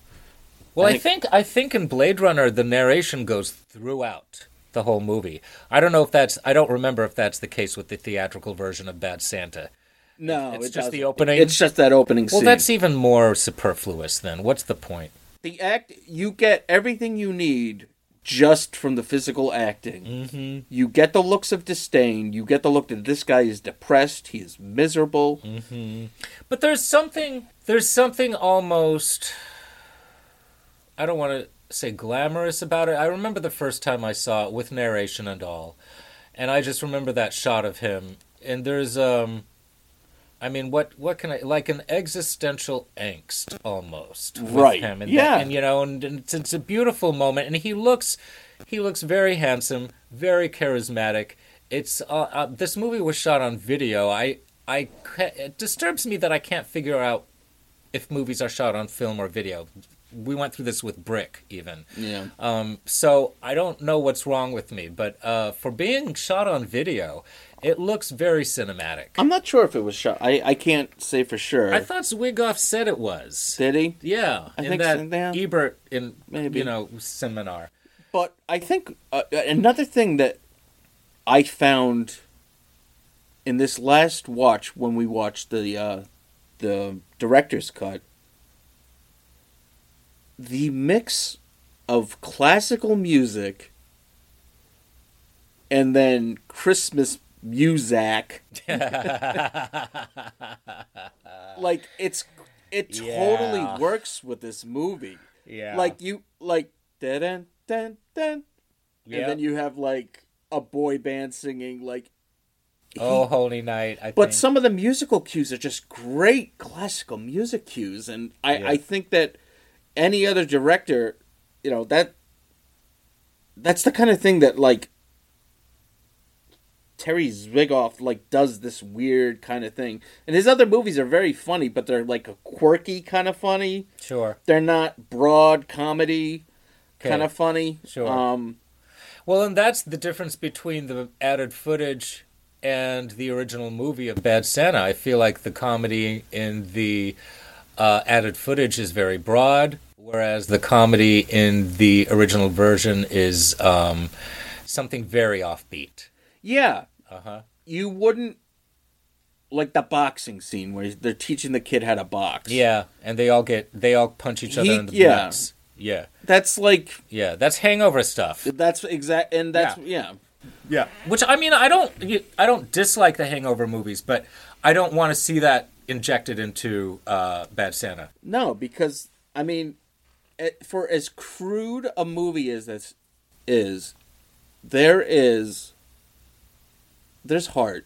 Well, I think I think, I think in Blade Runner, the narration goes throughout the whole movie. I don't know if that's, I don't remember if that's the case with the theatrical version of Bad Santa. No, it's it just doesn't. The opening. It's just that opening scene. Well, that's even more superfluous then. What's the point? The act, you get everything you need just from the physical acting. Mm-hmm. You get the looks of disdain. You get the look that this guy is depressed. He is miserable. Mm-hmm. But there's something, there's something almost, I don't want to say glamorous about it. I remember the first time I saw it with narration and all. And I just remember that shot of him. And there's, um... I mean, what, what can I... Like an existential angst, almost, with right. him. And yeah. That, and, you know, and, and it's, it's a beautiful moment. And he looks he looks very handsome, very charismatic. It's... Uh, uh, this movie was shot on video. I, I, it disturbs me that I can't figure out if movies are shot on film or video. We went through this with Brick, even. Yeah. Um, so I don't know what's wrong with me. But uh, for being shot on video... It looks very cinematic. I'm not sure if it was shot. I, I can't say for sure. I thought Zwigoff said it was. Did he? Yeah, I in think that so, yeah. Ebert in Maybe. you know seminar. But I think uh, another thing that I found in this last watch when we watched the uh, the director's cut, the mix of classical music and then Christmas Muzak. Like, it's it totally yeah. works with this movie. Yeah. Like, you, like, dun, dun, dun. Yep. And then you have, like, a boy band singing, like, Oh, Holy Night, I think. But some of the musical cues are just great classical music cues, and I, yeah. I think that any other director, you know, that that's the kind of thing that, like, Terry Zwigoff, like, does this weird kind of thing. And his other movies are very funny, but they're, like, a quirky kind of funny. Sure. They're not broad comedy okay. kind of funny. Sure. Um, well, and that's the difference between the added footage and the original movie of Bad Santa. I feel like the comedy in the uh, added footage is very broad, whereas the comedy in the original version is um, something very offbeat. Yeah. Uh-huh. You wouldn't... Like the boxing scene where they're teaching the kid how to box. Yeah, and they all get they all punch each other he, in the yeah. nuts. Yeah. That's like... Yeah, that's hangover stuff. That's exact... And that's... Yeah. yeah. Yeah, which I mean, I don't, I don't dislike the Hangover movies, but I don't want to see that injected into uh, Bad Santa. No, because I mean, for as crude a movie as this is, there is, there's heart.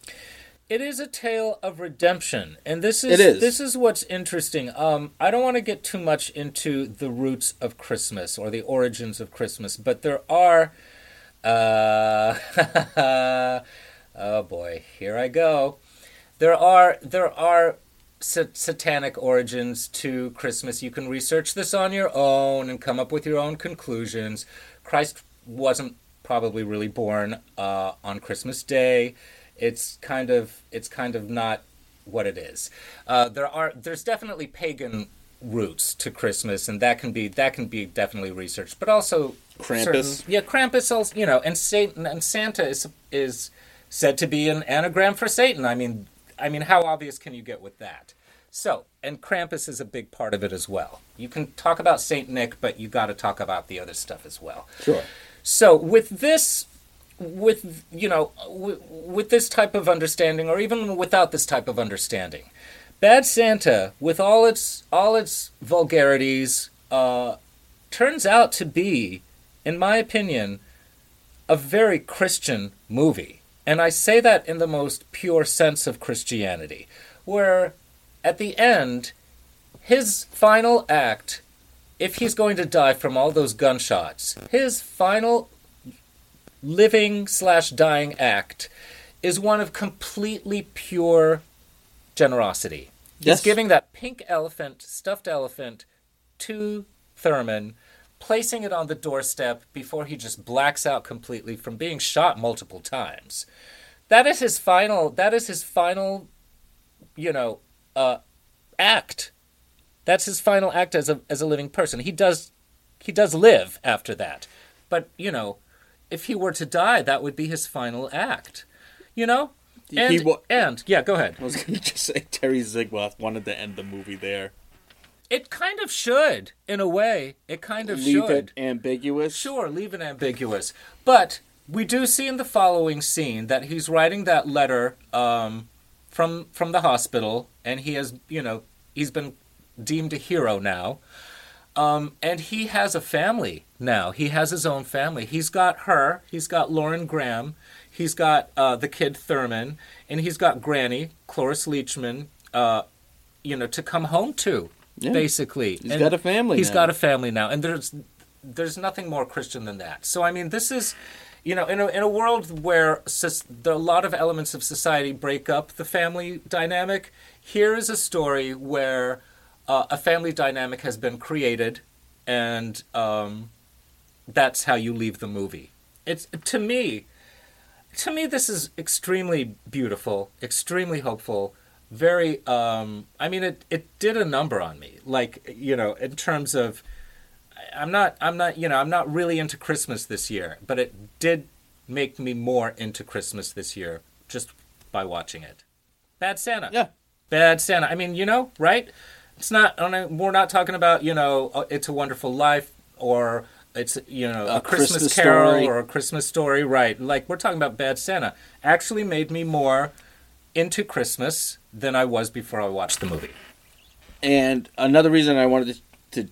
It is a tale of redemption, and this is, is. this is what's interesting. Um, I don't want to get too much into the roots of Christmas or the origins of Christmas, but there are. Uh, oh boy, here I go. There are there are sa- satanic origins to Christmas. You can research this on your own and come up with your own conclusions. Christ wasn't probably really born uh, on Christmas Day. It's kind of it's kind of not what it is. Uh, there are there's definitely pagan roots to Christmas, and that can be that can be definitely researched, but also. Krampus, certain, yeah, Krampus, also, you know, and Satan and Santa is is said to be an anagram for Satan. I mean, I mean, how obvious can you get with that? So, and Krampus is a big part of it as well. You can talk about Saint Nick, but you got to talk about the other stuff as well. Sure. So, with this, with you know, w- with this type of understanding, or even without this type of understanding, Bad Santa, with all its all its vulgarities, uh, turns out to be. In my opinion, a very Christian movie. And I say that in the most pure sense of Christianity, where at the end, his final act, if he's going to die from all those gunshots, his final living slash dying act is one of completely pure generosity. Yes. He's giving that pink elephant, stuffed elephant, to Thurman, placing it on the doorstep before he just blacks out completely from being shot multiple times. That is his final, that is his final, you know, uh, act. That's his final act as a, as a living person. He does, he does live after that. But, you know, if he were to die, that would be his final act, you know? And, he wa- and yeah, go ahead. I was going to just say Terry Zwigoff wanted to end the movie there. It kind of should, in a way. It kind of leave should. Leave it ambiguous? Sure, leave it ambiguous. But we do see in the following scene that he's writing that letter um, from from the hospital, and he has, you know, he's been deemed a hero now. Um, and he has a family now. He has his own family. He's got her. He's got Lauren Graham. He's got uh, the kid Thurman. And he's got Granny, Cloris Leachman, uh, you know, to come home to. Yeah. Basically, he's and got a family. He's now. got a family now, and there's there's nothing more Christian than that. So I mean, this is, you know, in a in a world where sus- there are a lot of elements of society break up the family dynamic. Here is a story where uh, a family dynamic has been created, and um, that's how you leave the movie. It's to me, to me, this is extremely beautiful, extremely hopeful. Very, um, I mean, it, it did a number on me. Like, you know, in terms of, I'm not, I'm not, you know, I'm not really into Christmas this year, but it did make me more into Christmas this year just by watching it. Bad Santa. Yeah. Bad Santa. I mean, you know, right? It's not, we're not talking about, you know, It's a Wonderful Life or It's, you know, A, a Christmas, Christmas Carol story. or A Christmas Story, right. Like, we're talking about Bad Santa. Actually made me more into Christmas than I was before I watched the movie. And another reason I wanted to, to,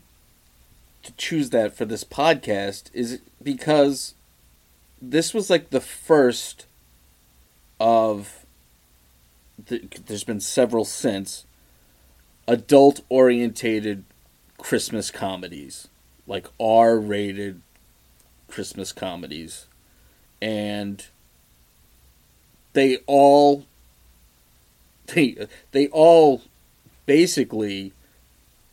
to choose that for this podcast is because this was like the first of, the, there's been several since, adult-orientated Christmas comedies. Like R-rated Christmas comedies. And they all they they all basically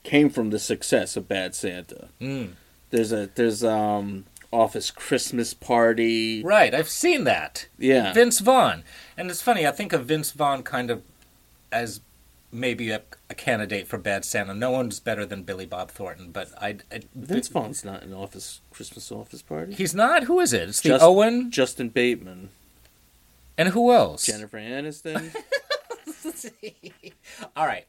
came from the success of Bad Santa. Mm. There's a there's um Office Christmas Party. Right, I've seen that. Yeah. Vince Vaughn. And it's funny, I think of Vince Vaughn kind of as maybe a, a candidate for Bad Santa. No one's better than Billy Bob Thornton, but I... I Vince Vaughn's not in Office Christmas Office Party. He's not? Who is it? It's the Just, Owen... Justin Bateman. And who else? Jennifer Aniston. All right.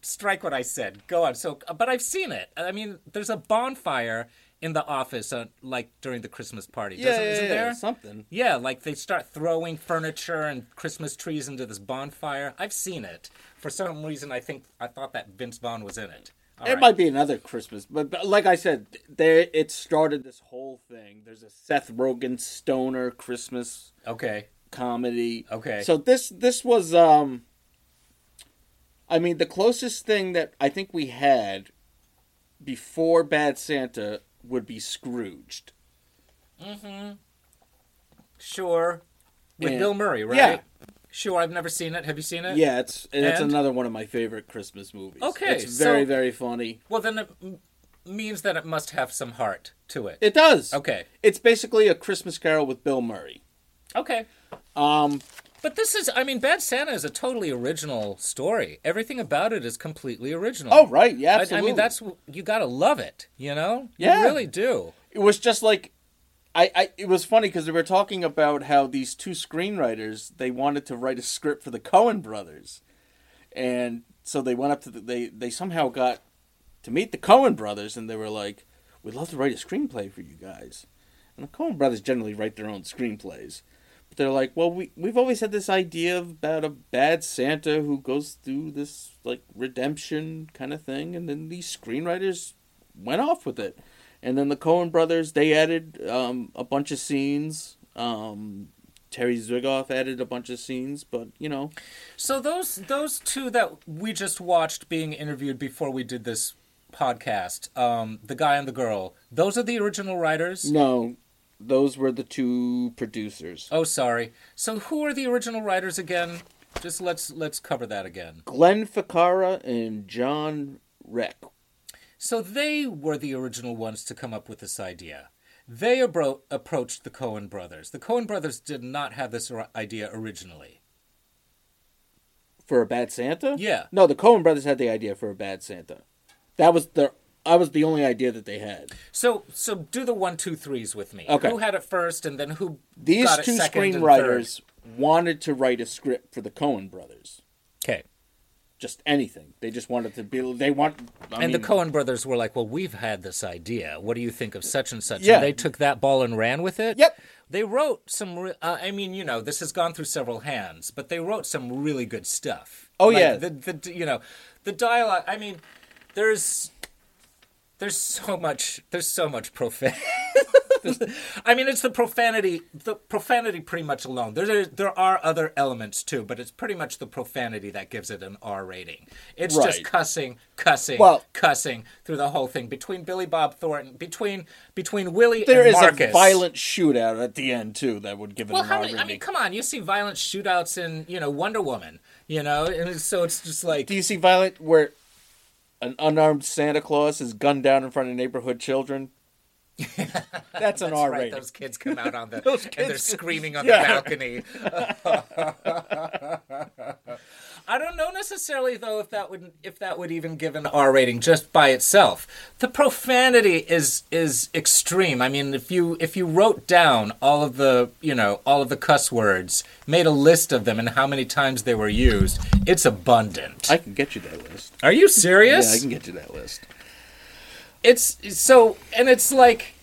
Strike what I said. Go on. So, but I've seen it. I mean, there's a bonfire in the office, uh, like, during the Christmas party. Yeah, Doesn't, yeah, isn't yeah, there? Something. Yeah, like, they start throwing furniture and Christmas trees into this bonfire. I've seen it. For some reason, I think I thought that Vince Vaughn was in it. All it right. might be another Christmas, but, but like I said, there it started this whole thing. There's a Seth Rogen stoner Christmas okay comedy. Okay. So this this was, um, I mean, the closest thing that I think we had before Bad Santa would be Scrooged. Mm-hmm. Sure. With and, Bill Murray, right? Yeah. Sure, I've never seen it. Have you seen it? Yeah, it's it's and? another one of my favorite Christmas movies. Okay. It's very, so, very funny. Well, then it m- means that it must have some heart to it. It does. Okay. It's basically A Christmas Carol with Bill Murray. Okay. Um, but this is, I mean, Bad Santa is a totally original story. Everything about it is completely original. Oh, right. Yeah, absolutely. I, I mean, that's, you got to love it, you know? Yeah. You really do. It was just like... I, I, it was funny because we were talking about how these two screenwriters, they wanted to write a script for the Coen Brothers. And so they went up to the, they, they somehow got to meet the Coen Brothers and they were like, we'd love to write a screenplay for you guys. And the Coen Brothers generally write their own screenplays. But they're like, well, we, we've always had this idea about a bad Santa who goes through this like redemption kind of thing. And then these screenwriters went off with it. And then the Coen Brothers, they added um, a bunch of scenes. Um, Terry Zwigoff added a bunch of scenes, but, you know. So those those two that we just watched being interviewed before we did this podcast, um, the guy and the girl, those are the original writers? No, those were the two producers. Oh, sorry. So who are the original writers again? Just let's let's cover that again. Glenn Ficarra and John Reck. So they were the original ones to come up with this idea. They abro- approached the Coen Brothers. The Coen Brothers did not have this idea originally. For a Bad Santa? Yeah. No, the Coen Brothers had the idea for a Bad Santa. That was the I was the only idea that they had. So so do the one, two, threes with me. Okay. Who had it first, and then who These got it second and third? These two screenwriters wanted to write a script for the Coen Brothers. Okay. Just anything. They just wanted to be... They want... I and mean, the Coen Brothers were like, well, we've had this idea. What do you think of such and such? Yeah. And they took that ball and ran with it. Yep. They wrote some... Re- uh, I mean, you know, this has gone through several hands, but they wrote some really good stuff. Oh, like, yeah. The, the You know, the dialogue... I mean, there's... There's so much... There's so much profanity. I mean, it's the profanity... The profanity pretty much alone. There, there are other elements, too, but it's pretty much the profanity that gives it an R rating. It's right. just cussing, cussing, well, cussing through the whole thing. Between Billy Bob Thornton, between between Willie and Marcus. There is a violent shootout at the end, too, that would give it well, an R rating. Well, I mean, come on. You see violent shootouts in, you know, Wonder Woman, you know? And so it's just like... Do you see violent where an unarmed Santa Claus is gunned down in front of neighborhood children? That's an That's R right. rating. Those kids come out on the those kids and they're screaming on yeah. the balcony. I don't know necessarily though if that would if that would even give an R rating just by itself. The profanity is is extreme. I mean, if you if you wrote down all of the you know all of the cuss words, made a list of them and how many times they were used, it's abundant. I can get you that list. Are you serious? Yeah, I can get you that list. It's so, and it's like,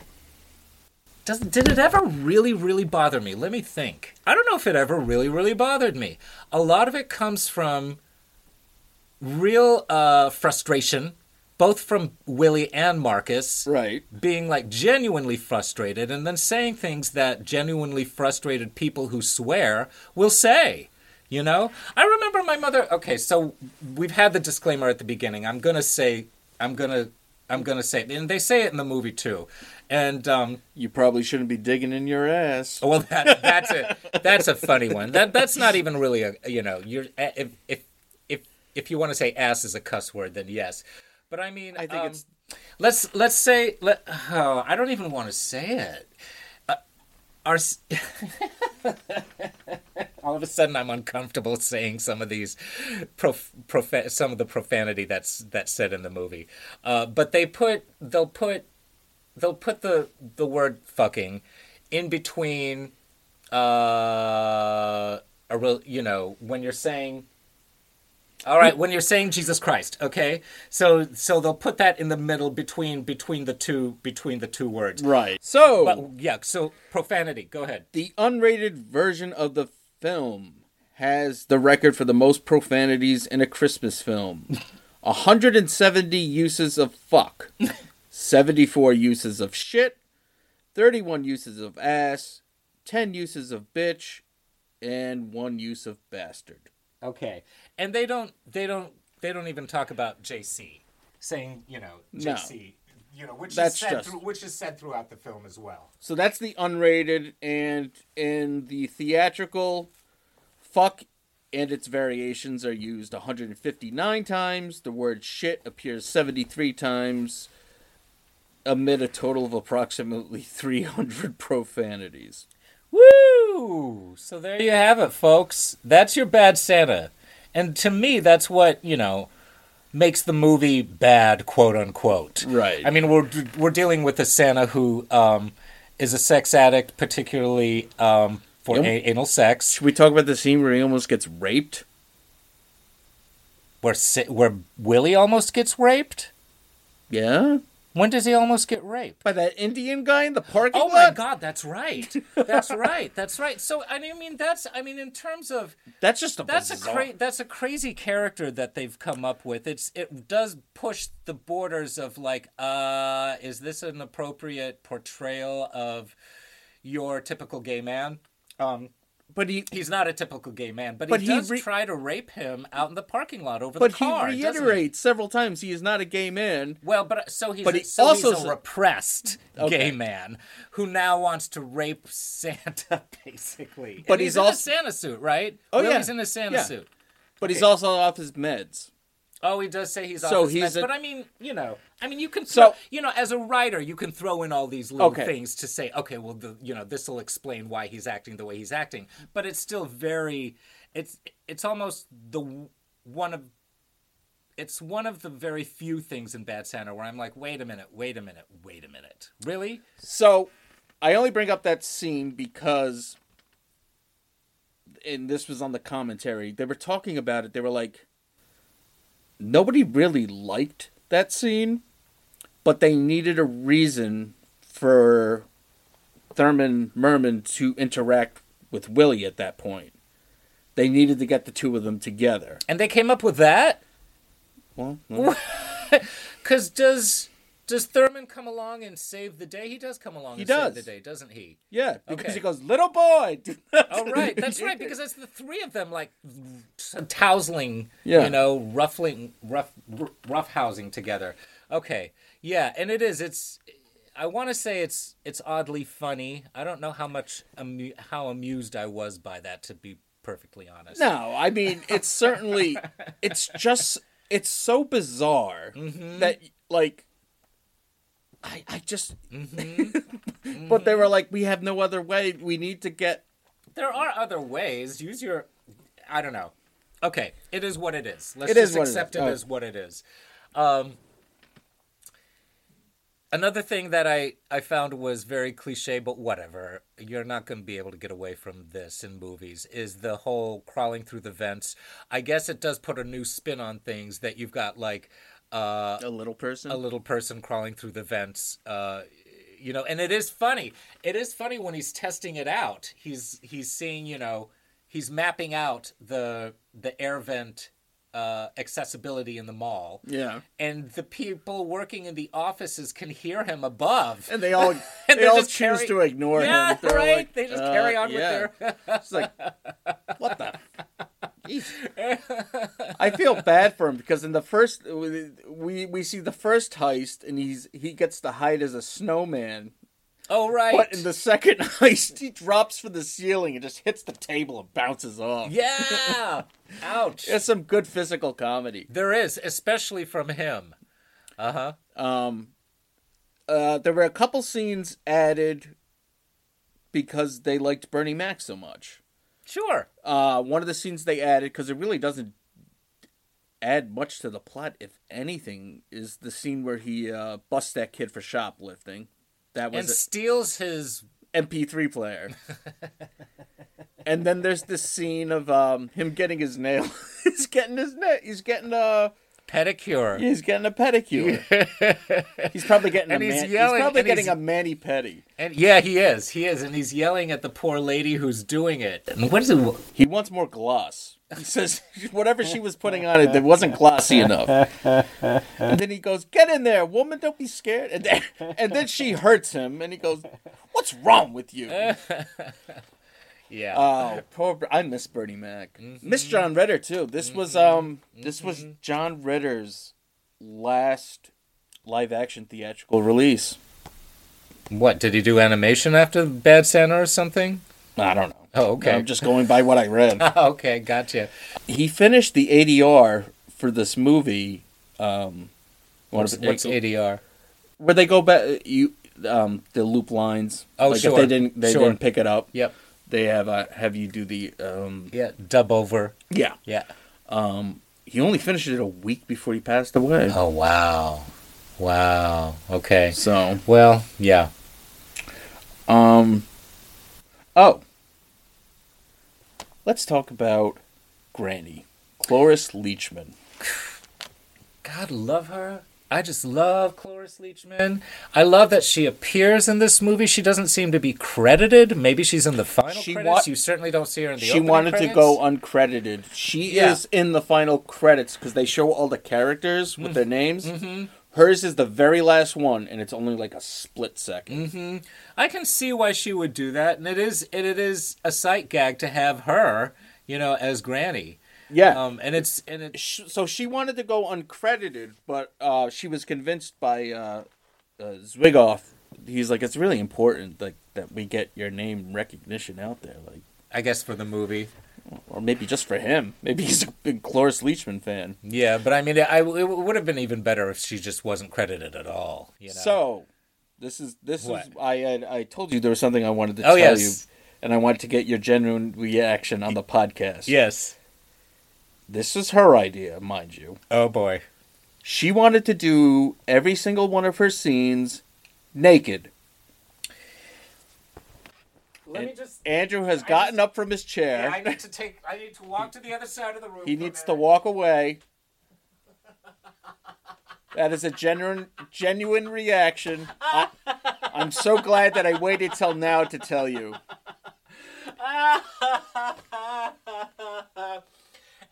Doesn't, did it ever really, really bother me? Let me think. I don't know if it ever really, really bothered me. A lot of it comes from real uh, frustration, both from Willie and Marcus. Right. Being, like, genuinely frustrated and then saying things that genuinely frustrated people who swear will say. You know? I remember my mother... Okay, so we've had the disclaimer at the beginning. I'm going to say... I'm going to... I'm going to say it. And they say it in the movie, too. And um, you probably shouldn't be digging in your ass. Well, that, that's a that's a funny one. That That's not even really a, you know, you're, if, if if if you want to say ass is a cuss word, then yes. But I mean, I think um, it's... let's let's say, let, oh, I don't even want to say it. Uh, our... All of a sudden, I'm uncomfortable saying some of these, prof- prof- some of the profanity that's that's said in the movie. Uh, but they put they'll put they'll put the the word fucking in between. Uh, a real, you know, when you're saying, all right, when you're saying Jesus Christ, okay. So so they'll put that in the middle between between the two between the two words. Right. So but, yeah. So profanity. Go ahead. The unrated version of the film has the record for the most profanities in a Christmas film. one hundred seventy uses of fuck, seventy-four uses of shit, thirty-one uses of ass, ten uses of bitch, and one use of bastard. Okay. And they don't they don't they don't even talk about J C saying, you know, J C, no, you know, which that's is said just... through, which is said throughout the film as well. So that's the unrated, and in the theatrical, fuck and its variations are used one hundred fifty-nine times. The word shit appears seventy-three times, amid a total of approximately three hundred profanities. Woo! So there you have it, folks. That's your Bad Santa. And to me, that's what, you know, makes the movie bad, quote unquote. Right. I mean, we're we're dealing with a Santa who um, is a sex addict, particularly um, for yep. a- anal sex. Should we talk about the scene where he almost gets raped? Where si- where Willie almost gets raped? Yeah. When does he almost get raped? By that Indian guy in the parking lot? Oh my God, that's right. That's right. That's right. So I mean, that's I mean, in terms of that's just a that's bizarre. a cra- that's a crazy character that they've come up with. It's it does push the borders of like, uh, is this an appropriate portrayal of your typical gay man? Um, but he he's not a typical gay man. But, but he does he re- try to rape him out in the parking lot over the car. But he reiterates he? several times he is not a gay man. Well, but so he's, but he so also he's a repressed okay. gay man who now wants to rape Santa, basically. But and he's, he's also... in a Santa suit, right? Oh well, yeah, he's in a Santa yeah. suit. But okay. he's also off his meds. Oh, he does say he's so off his he's meds. A... But I mean, you know, I mean, you can throw, so you know, as a writer, you can throw in all these little okay. things to say, okay, well, the, you know, this will explain why he's acting the way he's acting. But it's still very, it's it's almost the one of, it's one of the very few things in Bad Santa where I'm like, wait a minute, wait a minute, wait a minute, really? So, I only bring up that scene because, and this was on the commentary, they were talking about it. They were like, nobody really liked that scene. But they needed a reason for Thurman Merman to interact with Willie at that point. They needed to get the two of them together. And they came up with that? Well, because does does Thurman come along and save the day? He does come along he and does. save the day, doesn't he? Yeah, because okay. he goes, little boy! Oh, right, that's right, because it's the three of them, like, tousling, yeah. you know, ruffling, rough, rough housing together. Okay. Yeah, and it is. It's. I want to say it's it's oddly funny. I don't know how much amu- how amused I was by that, to be perfectly honest. No, I mean it's certainly. It's just. It's so bizarre mm-hmm. that like. I I just. Mm-hmm. But they were like, we have no other way. We need to get. There are other ways. Use your. I don't know. Okay, it is what it is. Let's it just is accept it, is. it oh. as what it is. Um. Another thing that I, I found was very cliche, but whatever. You're not going to be able to get away from this in movies, is the whole crawling through the vents. I guess it does put a new spin on things that you've got, like... Uh, a little person? A little person crawling through the vents, uh, you know, and it is funny. It is funny when he's testing it out. He's he's seeing, you know, he's mapping out the the air vent uh, accessibility in the mall. Yeah, and the people working in the offices can hear him above, and they all and they all choose carry... to ignore yeah, him. They're right. Like, they just uh, carry on yeah. with their. It's like, what the. I feel bad for him because in the first we we see the first heist and he's he gets to hide as a snowman. Oh right! But in the second heist, he drops from the ceiling and just hits the table and bounces off. Yeah! Ouch! There's some good physical comedy. There is, especially from him. Uh huh. Um, uh, there were a couple scenes added because they liked Bernie Mac so much. Sure. Uh, one of the scenes they added, because it really doesn't add much to the plot, if anything, is the scene where he uh, busts that kid for shoplifting. That was and a, steals his M P three player. And then there's this scene of um, him getting his nail. he's getting his nail. He's getting a pedicure. He's getting a pedicure. he's probably getting and a man- he's, yelling, he's probably and getting he's, a mani pedi. And yeah, he is. He is, and he's yelling at the poor lady who's doing it. And what is it? He wants more gloss. He says whatever she was putting on it, that wasn't glossy enough. And then he goes, "Get in there, woman! Don't be scared." And then, and then she hurts him, and he goes, "What's wrong with you?" Yeah. Oh, poor, I miss Bernie Mac. Mm-hmm. Miss John Ritter too. This mm-hmm. was um, this mm-hmm. was John Ritter's last live-action theatrical release. What did he do? Animation after Bad Santa or something? I don't know. Oh, okay. No, I'm just going by what I read. Okay, gotcha. He finished the A D R for this movie. Um, what's, what's A D R? Where they go back, you um, the loop lines. Oh, like sure. If they didn't, they sure. didn't pick it up. Yep. They have uh, have you do the um, yeah dub over yeah yeah. Um, he only finished it a week before he passed away. Oh wow, wow. Okay. So well yeah. Um. Oh. Let's talk about Granny, Cloris Leachman. God love her. I just love Cloris Leachman. I love that she appears in this movie. She doesn't seem to be credited. Maybe she's in the final she credits. Wa- you certainly don't see her in the opening credits. She wanted to go uncredited. She yeah. is in the final credits because they show all the characters with mm-hmm. their names. Mm-hmm. Hers is the very last one, and it's only like a split second. Mm-hmm. I can see why she would do that, and it is it, it is a sight gag to have her, you know, as Granny. Yeah, um, and it's and it. So she wanted to go uncredited, but uh, she was convinced by uh, uh, Zwigoff. He's like, it's really important, like that we get your name recognition out there. Like, I guess for the movie, or maybe just for him. Maybe he's a big Cloris Leachman fan. Yeah, but I mean, I it would have been even better if she just wasn't credited at all. You know? So this is this what? is I, I I told you there was something I wanted to oh, tell yes. you, and I wanted to get your genuine reaction on the podcast. Yes. This is her idea, mind you. Oh, boy. She wanted to do every single one of her scenes naked. Let me just, Andrew has I gotten just, up from his chair. Yeah, I need to take. I need to walk to the other side of the room. He needs to walk away. That is a genuine, genuine reaction. I, I'm so glad that I waited till now to tell you.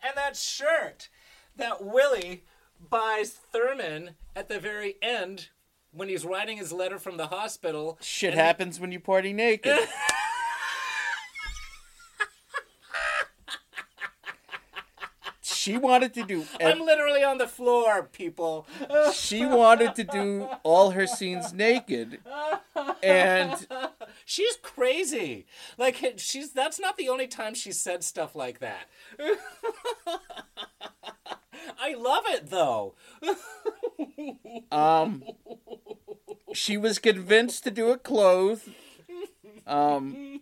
And that shirt that Willie buys Thurman at the very end when he's writing his letter from the hospital. Shit happens he... when you party naked. She wanted to do... Ev- I'm literally on the floor, people. She wanted to do all her scenes naked. And... She's crazy. Like, she's that's not the only time she said stuff like that. I love it, though. um, She was convinced to do it clothed. Um...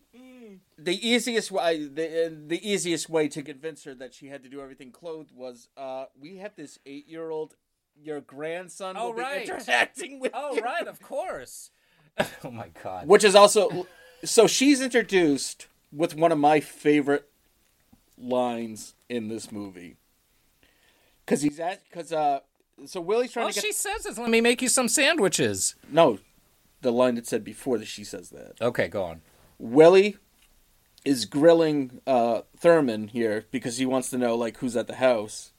The easiest way, the, the easiest way to convince her that she had to do everything clothed was, uh, we have this eight-year-old. Your grandson will oh, be right. interacting with. Oh you. Right, of course. Oh my God. Which is also, so she's introduced with one of my favorite lines in this movie. Because he's at, because uh, so Willie's trying well, to get. All she says is, "Let me make you some sandwiches." No. the line that said before that she says that. Okay, go on. Welly is grilling uh, Thurman here because he wants to know, like, who's at the house.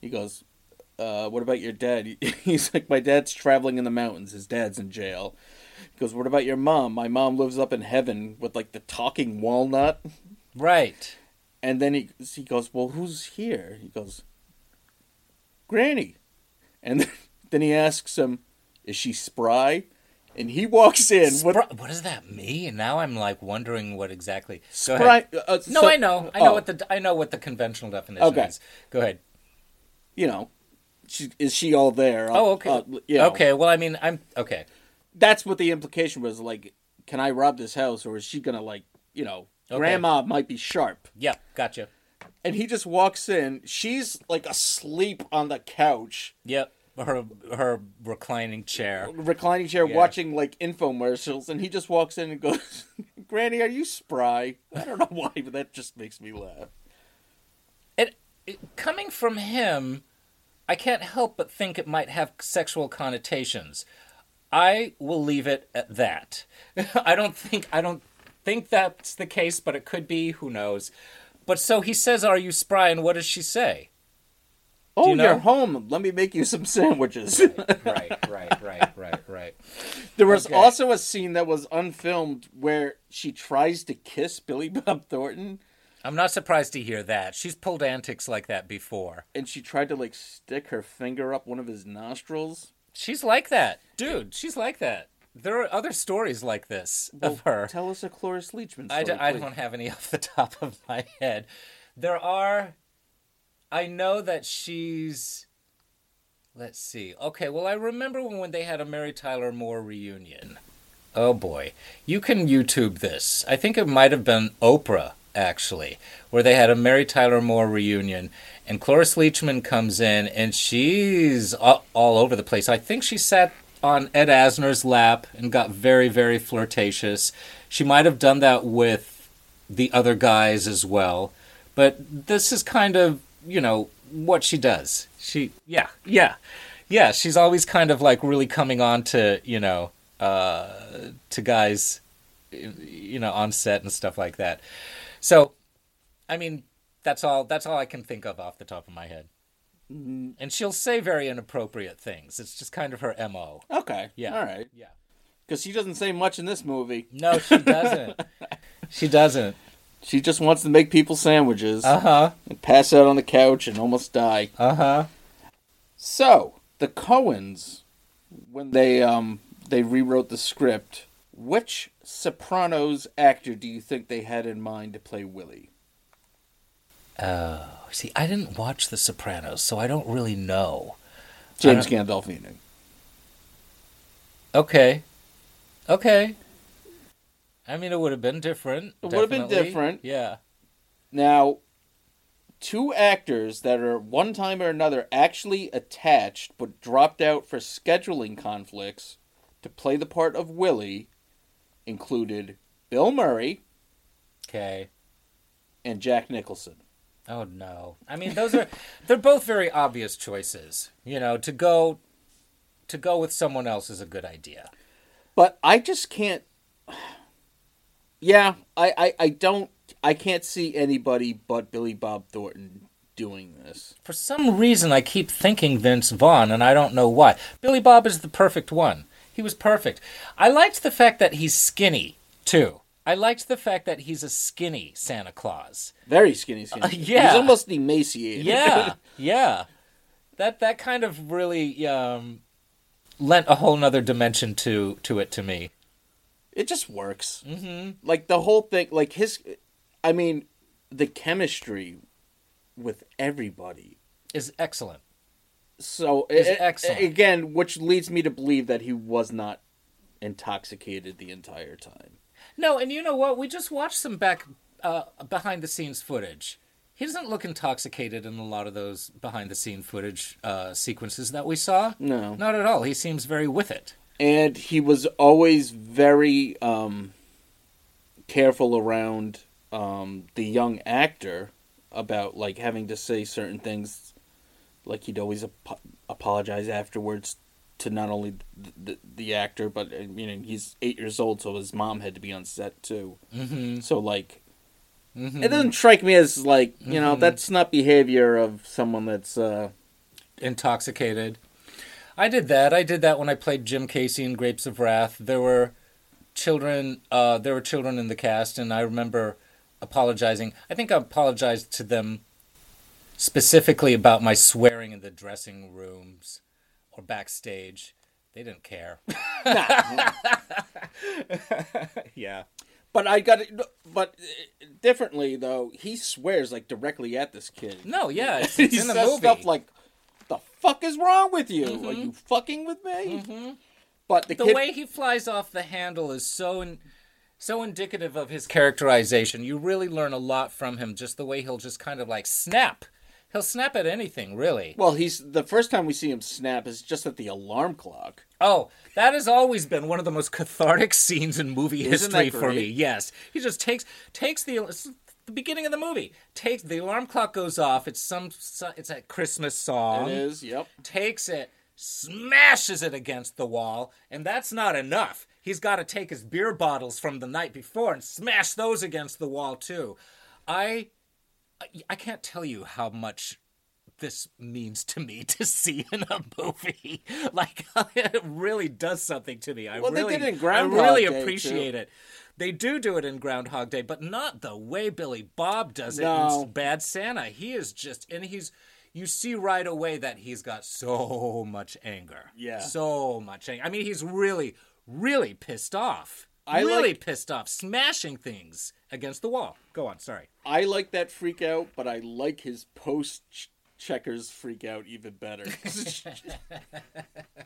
He goes, uh, what about your dad? He's like, my dad's traveling in the mountains. His dad's in jail. He goes, what about your mom? My mom lives up in heaven with, like, the talking walnut. Right. And then he he goes, well, who's here? He goes, Granny. And then he asks him, is she spry? And he walks in. Spry, what, what does that mean? Now I'm like wondering what exactly. Spry, Go ahead. Uh, so, no, I know. I know oh. what the I know what the conventional definition okay. is. Go ahead. You know, she, is she all there? I'll, oh, okay. Uh, you know. Okay. Well, I mean, I'm okay. That's what the implication was. Like, can I rob this house, or is she gonna, like, you know, okay. Grandma might be sharp. Yeah, gotcha. And he just walks in. She's like asleep on the couch. Yep. Her her reclining chair. Reclining chair, yeah. Watching, like, infomercials, and he just walks in and goes, Granny, are you spry? I don't know why, but that just makes me laugh. It, it coming from him, I can't help but think it might have sexual connotations. I will leave it at that. I don't think I don't think that's the case, but it could be. Who knows? But so he says, are you spry, and what does she say? Oh, you know? You're home. Let me make you some sandwiches. right, right, right, right, right, right. There was okay. also a scene that was unfilmed where she tries to kiss Billy Bob Thornton. I'm not surprised to hear that. She's pulled antics like that before. And she tried to, like, stick her finger up one of his nostrils. She's like that. Dude, she's like that. There are other stories like this well, of her. Tell us a Cloris Leachman story. I, d- I don't have any off the top of my head. There are... I know that she's, let's see. Okay, well, I remember when they had a Mary Tyler Moore reunion. Oh, boy. You can YouTube this. I think it might have been Oprah, actually, where they had a Mary Tyler Moore reunion, and Cloris Leachman comes in, and she's all, all over the place. I think she sat on Ed Asner's lap and got very, very flirtatious. She might have done that with the other guys as well, but this is kind of, you know, what she does. She, yeah, yeah, yeah. She's always kind of, like, really coming on to, you know, uh, to guys, you know, on set and stuff like that. So, I mean, that's all, that's all I can think of off the top of my head. And she'll say very inappropriate things. It's just kind of her M O. Okay. Yeah. All right. Yeah. Because she doesn't say much in this movie. No, she doesn't. She doesn't. She just wants to make people sandwiches. Uh-huh. And pass out on the couch and almost die. Uh-huh. So, the Coens, when they um they rewrote the script, which Sopranos actor do you think they had in mind to play Willie? Oh, see, I didn't watch The Sopranos, so I don't really know. James Gandolfini. Okay. Okay. I mean, it would have been different. It definitely. would have been different. Yeah. Now, two actors that are one time or another actually attached but dropped out for scheduling conflicts to play the part of Willie included Bill Murray. Okay. And Jack Nicholson. Oh, no. I mean, those are, they're both very obvious choices. You know, to go, to go with someone else is a good idea. But I just can't... Yeah, I, I, I don't, I can't see anybody but Billy Bob Thornton doing this. For some reason, I keep thinking Vince Vaughn, and I don't know why. Billy Bob is the perfect one. He was perfect. I liked the fact that he's skinny, too. I liked the fact that he's a skinny Santa Claus. Very skinny, skinny. Uh, yeah. He's almost emaciated. Yeah, yeah. That that kind of really um, lent a whole nother dimension to to it to me. It just works. Mm-hmm. Like, the whole thing, like, his, I mean, the chemistry with everybody is excellent. So, is it, excellent. Again, which leads me to believe that he was not intoxicated the entire time. No, and you know what? We just watched some back uh, behind-the-scenes footage. He doesn't look intoxicated in a lot of those behind-the-scene footage uh, sequences that we saw. No. Not at all. He seems very with it. And he was always very um, careful around um, the young actor about, like, having to say certain things. Like, he'd always ap- apologize afterwards to not only the, the, the actor, but you know, he's eight years old, so his mom had to be on set too. Mm-hmm. So like, mm-hmm. it doesn't strike me as like, you know, mm-hmm. that's not behavior of someone that's uh, intoxicated. I did that. I did that when I played Jim Casey in Grapes of Wrath. There were children. Uh, there were children in the cast, and I remember apologizing. I think I apologized to them specifically about my swearing in the dressing rooms. Or backstage, they didn't care. Yeah, but I got it. But differently though, he swears like directly at this kid. No, yeah, it's, it's he in the says movie. Stuff like, "The fuck is wrong with you? Mm-hmm. Are you fucking with me?" Mm-hmm. But the, the kid... way he flies off the handle is so in, so indicative of his characterization. You really learn a lot from him, just the way he'll just kind of like snap. He'll snap at anything, really. Well, he's the first time we see him snap is just at the alarm clock. Oh, that has always been one of the most cathartic scenes in movie history for me. Yes. He just takes takes the it's the beginning of the movie. Takes the alarm clock goes off. It's some it's a Christmas song. It is, yep. Takes it, smashes it against the wall, and that's not enough. He's got to take his beer bottles from the night before and smash those against the wall too. I I can't tell you how much this means to me to see in a movie. Like, it really does something to me. I well, really, they did it in Groundhog I really Day appreciate too. It. They do do it in Groundhog Day, but not the way Billy Bob does it no. in Bad Santa. He is just, and he's, you see right away that he's got so much anger. Yeah. So much anger. I mean, he's really, really pissed off. I really like, pissed off, smashing things against the wall. Go on, sorry. I like that freak out, but I like his post-checkers freak out even better.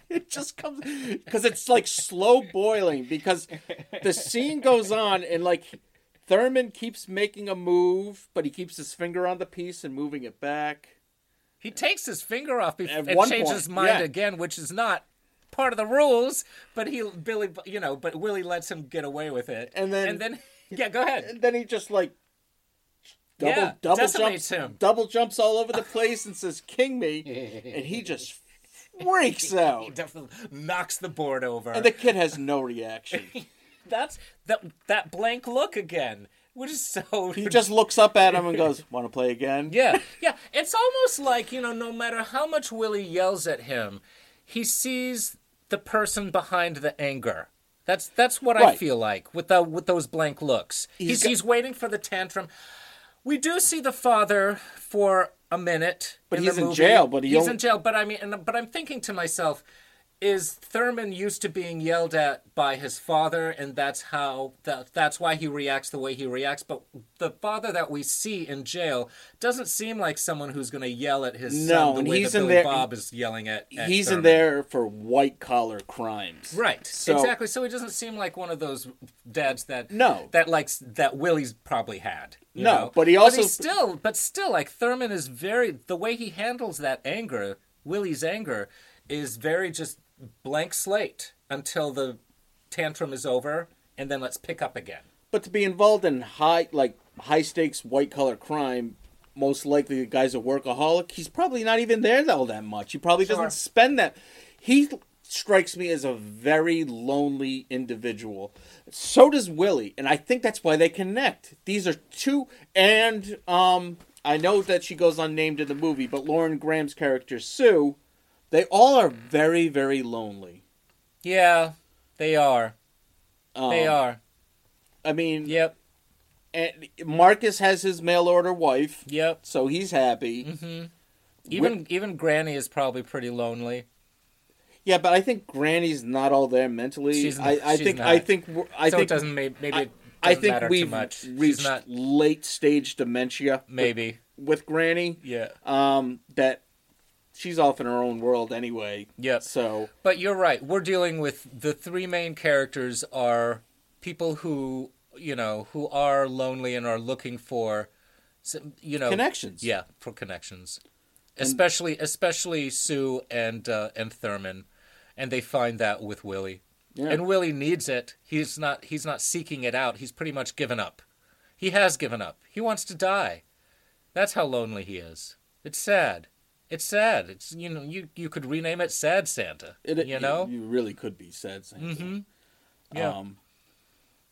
It just comes... Because it's, like, slow boiling, because the scene goes on, and, like, Thurman keeps making a move, but he keeps his finger on the piece and moving it back. He takes his finger off before and changes his mind yeah. again, which is not... part of the rules, but he Billy, you know, but Willie lets him get away with it, and then and then yeah, go ahead. And then he just like double yeah, double jumps him, double jumps all over the place, and says "King me," and he just freaks out. He definitely knocks the board over, and the kid has no reaction. That's that that blank look again, which is so. He just looks up at him and goes, "Want to play again?" Yeah, yeah. It's almost like, you know, no matter how much Willie yells at him, he sees the person behind the anger. That's that's what right. I feel like with the, with those blank looks. He's, he's, got... he's waiting for the tantrum. We do see the father for a minute, but in he's the movie. in jail. But he he's don't... in jail. But I mean, and, but I'm thinking to myself, is Thurman used to being yelled at by his father, and that's how that, that's why he reacts the way he reacts? But the father that we see in jail doesn't seem like someone who's going to yell at his no, son the and way he's that in Billy there, Bob is yelling at, at He's Thurman. in there for white-collar crimes. Right, so, exactly. So he doesn't seem like one of those dads that no. that likes that Willie's probably had. You no, know? but he also... But, he's still, but still, like, Thurman is very... The way he handles that anger, Willie's anger, is very just... blank slate until the tantrum is over, and then let's pick up again. But to be involved in high, like high stakes, white collar crime, most likely the guy's a workaholic. He's probably not even there all that much. He probably sure. doesn't spend that. He strikes me as a very lonely individual. So does Willie, and I think that's why they connect. These are two, and um, I know that she goes unnamed in the movie, but Lauren Graham's character Sue. They all are very, very lonely. Yeah, they are. Um, they are. I mean... Yep. And Marcus has his mail-order wife. Yep. So he's happy. Mm-hmm. Even We're, even Granny is probably pretty lonely. Yeah, but I think Granny's not all there mentally. She's, I, I she's think, not. I think... I so think, it doesn't maybe it doesn't I, I think matter we've too much. reached not, late-stage dementia. Maybe. With, with Granny. Yeah. Um, that... She's off in her own world anyway. Yep. So, but you're right. We're dealing with the three main characters are people who, you know, who are lonely and are looking for, you know, connections. Yeah, for connections. And especially, especially Sue and uh, and Thurman, and they find that with Willie. Yeah. And Willie needs it. He's not. He's not seeking it out. He's pretty much given up. He has given up. He wants to die. That's how lonely he is. It's sad. It's sad. It's, you know, you, you could rename it Sad Santa. It, you know, you really could be Sad Santa. Mm-hmm. Yeah, um,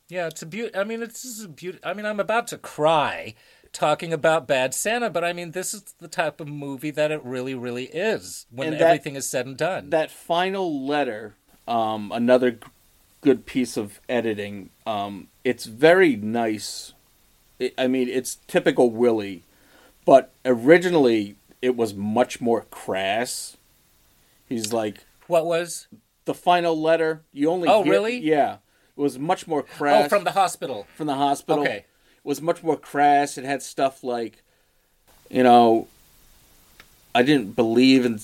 yeah. It's a beaut. I mean, it's a beaut. I mean, I'm about to cry talking about Bad Santa, but I mean, this is the type of movie that it really, really is when that, everything is said and done. That final letter, um, another g- good piece of editing. Um, it's very nice. It, I mean, it's typical Willie, but originally, it was much more crass. He's like... What was? The final letter. You only Oh, hear, really? Yeah. It was much more crass. Oh, from the hospital. From the hospital. Okay. It was much more crass. It had stuff like, you know, I didn't believe in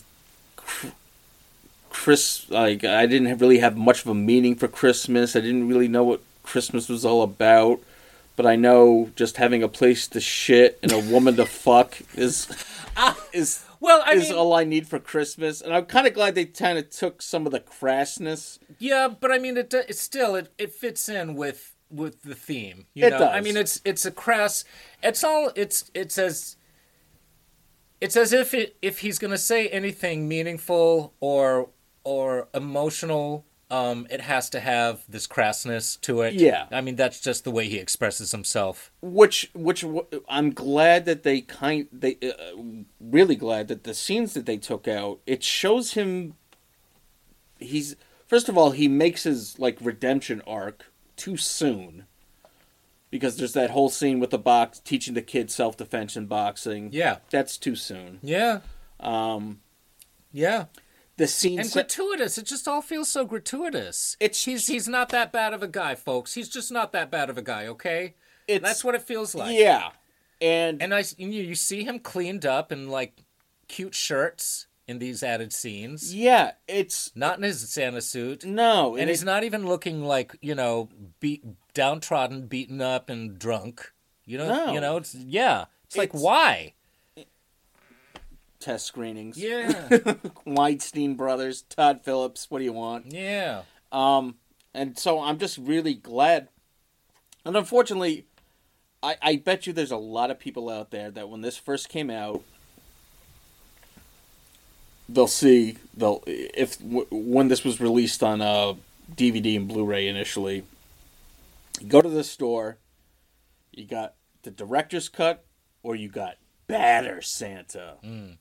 Chris... Like, I didn't have really have much of a meaning for Christmas. I didn't really know what Christmas was all about. But I know just having a place to shit and a woman to fuck is uh, is well, I is mean, all I need for Christmas. And I'm kind of glad they kind of took some of the crassness. Yeah, but I mean, it it's still it, it fits in with with the theme. You it know? does. I mean, it's it's a crass. It's all it's it's as it's as if it, if he's going to say anything meaningful or or emotional. Um, it has to have this crassness to it. Yeah. I mean, that's just the way he expresses himself. Which, which I'm glad that they kind, they uh, really glad that the scenes that they took out, it shows him, he's, first of all, he makes his, like, redemption arc too soon. Because there's that whole scene with the box, teaching the kids self-defense and boxing. Yeah. That's too soon. Yeah. Um. Yeah. The scenes and gratuitous. It just all feels so gratuitous. It's he's he's not that bad of a guy, folks. He's just not that bad of a guy, okay? It's, that's what it feels like. Yeah, and and I and you, you see him cleaned up in like cute shirts in these added scenes. Yeah, it's not in his Santa suit. No, and, and he's it, not even looking like you know beat, downtrodden, beaten up, and drunk. You know, no. you know. It's, yeah, it's, it's like why. Test screenings. Yeah. Weinstein Brothers, Todd Phillips, what do you want? Yeah. Um, and so I'm just really glad. And unfortunately, I, I bet you there's a lot of people out there that when this first came out, they'll see, they'll if w- when this was released on uh, D V D and Blu-ray initially, you go to the store, you got the director's cut, or you got Bad Santa. Mm.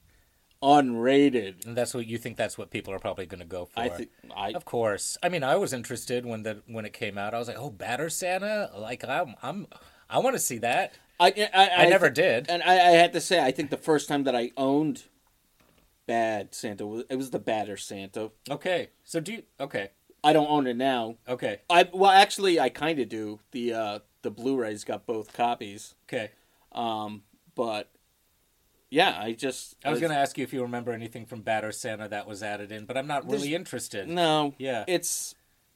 Unrated. And that's what you think that's what people are probably going to go for. I think I Of course. I mean, I was interested when the when it came out. I was like, "Oh, Bad Santa? Like I'm I'm I want to see that." I I, I, I never th- did. And I, I had to say I think the first time that I owned Bad Santa was it was the Bad Santa. Okay. So do you Okay. I don't own it now. Okay. I well actually I kind of do. The uh the Blu-ray's got both copies. Okay. Um but Yeah, I just... I was going to ask you if you remember anything from Bad Santa that was added in, but I'm not really interested. No. Yeah. It's...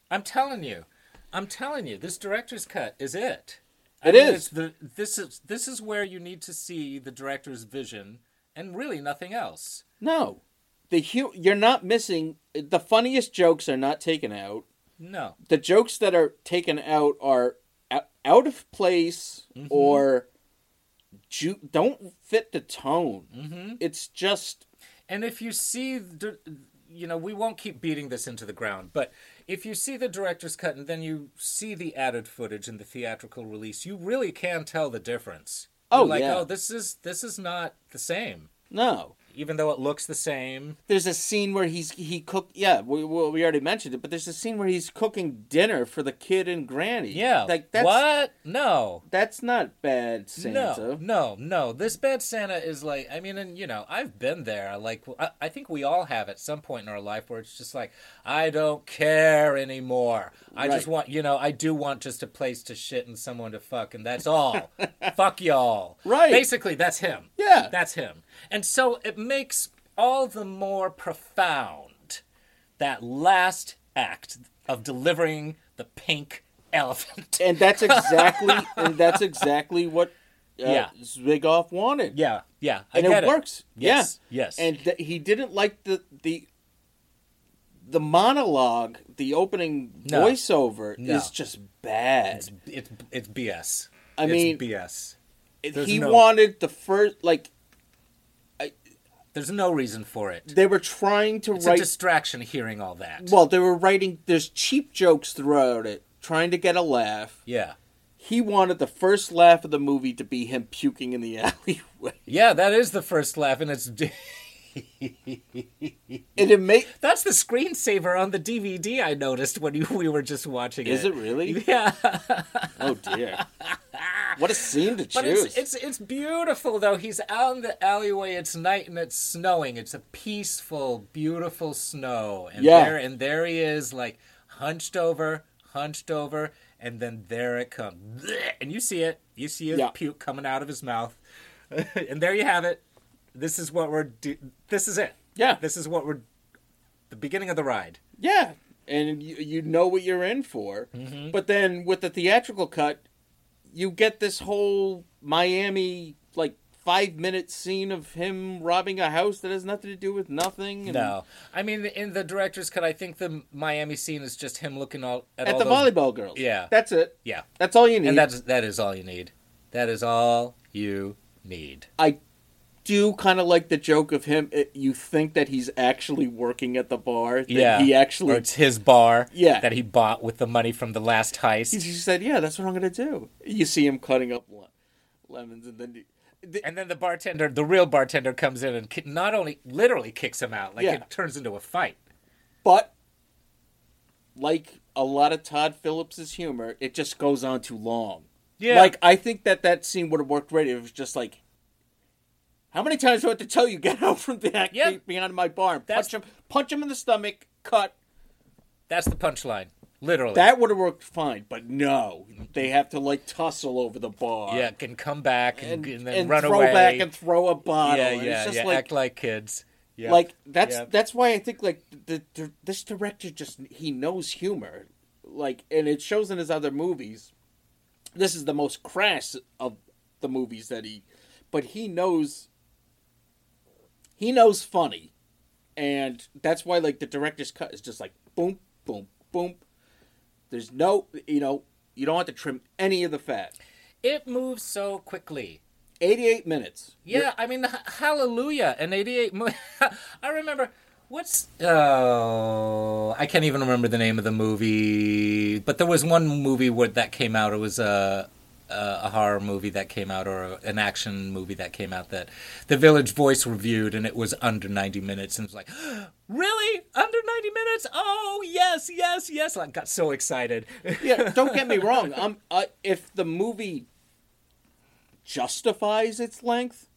I'm telling you. I'm telling you. This director's cut is it. I it mean, is. It's the, this is. This is where you need to see the director's vision and really nothing else. No. the hu- You're not missing... The funniest jokes are not taken out. No. The jokes that are taken out are out of place mm-hmm. or... Ju- don't fit the tone. Mm-hmm. It's just... And if you see... You know, we won't keep beating this into the ground, but if you see the director's cut and then you see the added footage in the theatrical release, you really can tell the difference. Oh, You're like, yeah. oh, this is, this is not the same. No. Even though it looks the same. There's a scene where he's he cook. Yeah, we we already mentioned it, but there's a scene where he's cooking dinner for the kid and Granny. Yeah, like that's, what? No, that's not Bad Santa. No, no, no. This Bad Santa is like. I mean, and you know, I've been there. Like, I, I think we all have at some point in our life where it's just like, I don't care anymore. I right. just want, you know, I do want just a place to shit and someone to fuck, and that's all. Fuck y'all. Right. Basically, that's him. Yeah, that's him. And so it makes all the more profound that last act of delivering the pink elephant. And that's exactly and that's exactly what uh, yeah. Zwigoff wanted. Yeah, yeah. I and get it, it works. Yes, yeah. yes. And th- he didn't like the the the monologue, the opening no. voiceover no. is just bad. It's it's, it's B S. I it's mean, B S. It, he no... wanted the first like There's no reason for it. They were trying to it's write... It's a distraction hearing all that. Well, they were writing... There's cheap jokes throughout it, trying to get a laugh. Yeah. He wanted the first laugh of the movie to be him puking in the alleyway. Yeah, that is the first laugh, and it's... and it may... That's the screensaver on the D V D I noticed when you, we were just watching is it. Is it really? Yeah. Oh, dear. What a scene to but choose. It's, it's it's beautiful, though. He's out in the alleyway. It's night and it's snowing. It's a peaceful, beautiful snow. And yeah. There, and there he is, like, hunched over, hunched over, and then there it comes. And you see it. You see his yeah. puke coming out of his mouth. And there you have it. This is what we're... Do- this is it. Yeah. This is what we're... The beginning of the ride. Yeah. And you, you know what you're in for. Mm-hmm. But then with the theatrical cut... You get this whole Miami, like, five-minute scene of him robbing a house that has nothing to do with nothing. And no. I mean, in the director's cut, I think the Miami scene is just him looking all, at, at all the those... volleyball girls. Yeah. That's it. Yeah. That's all you need. And that's, that is all you need. That is all you need. I do kind of like the joke of him. It, you think that he's actually working at the bar. That yeah. He actually... Or it's his bar yeah. that he bought with the money from the last heist. He just said, yeah, that's what I'm going to do. You see him cutting up lemons and then... The, and then the bartender, the real bartender comes in and not only literally kicks him out, like yeah. it turns into a fight. But, like a lot of Todd Phillips' humor, it just goes on too long. Yeah. Like, I think that that scene would have worked great if it was just like, how many times do I have to tell you, get out from the yeah. behind my bar and punch him, punch him in the stomach, cut. That's the punchline, literally. That would have worked fine, but no. They have to, like, tussle over the bar. Yeah, and come back and, and, and then and run throw away. throw back and throw a bottle. Yeah, yeah, it's just yeah. Like, act like kids. Yeah. Like, that's yeah. that's why I think, like, the, the this director just, he knows humor. Like, and it shows in his other movies. This is the most crass of the movies that he, but he knows... He knows funny, and that's why, like, the director's cut is just like, boom, boom, boom. There's no, you know, you don't have to trim any of the fat. It moves so quickly. eighty-eight minutes. Yeah, You're... I mean, hallelujah, an eighty-eight mo- I remember, what's, oh, I can't even remember the name of the movie, but there was one movie where that came out. It was a... Uh... Uh, a horror movie that came out or a, an action movie that came out that the Village Voice reviewed, and it was under ninety minutes, and it was like, really? Under ninety minutes? Oh, yes, yes, yes. I got so excited. Yeah, don't get me wrong. I'm, uh, if the movie justifies its length,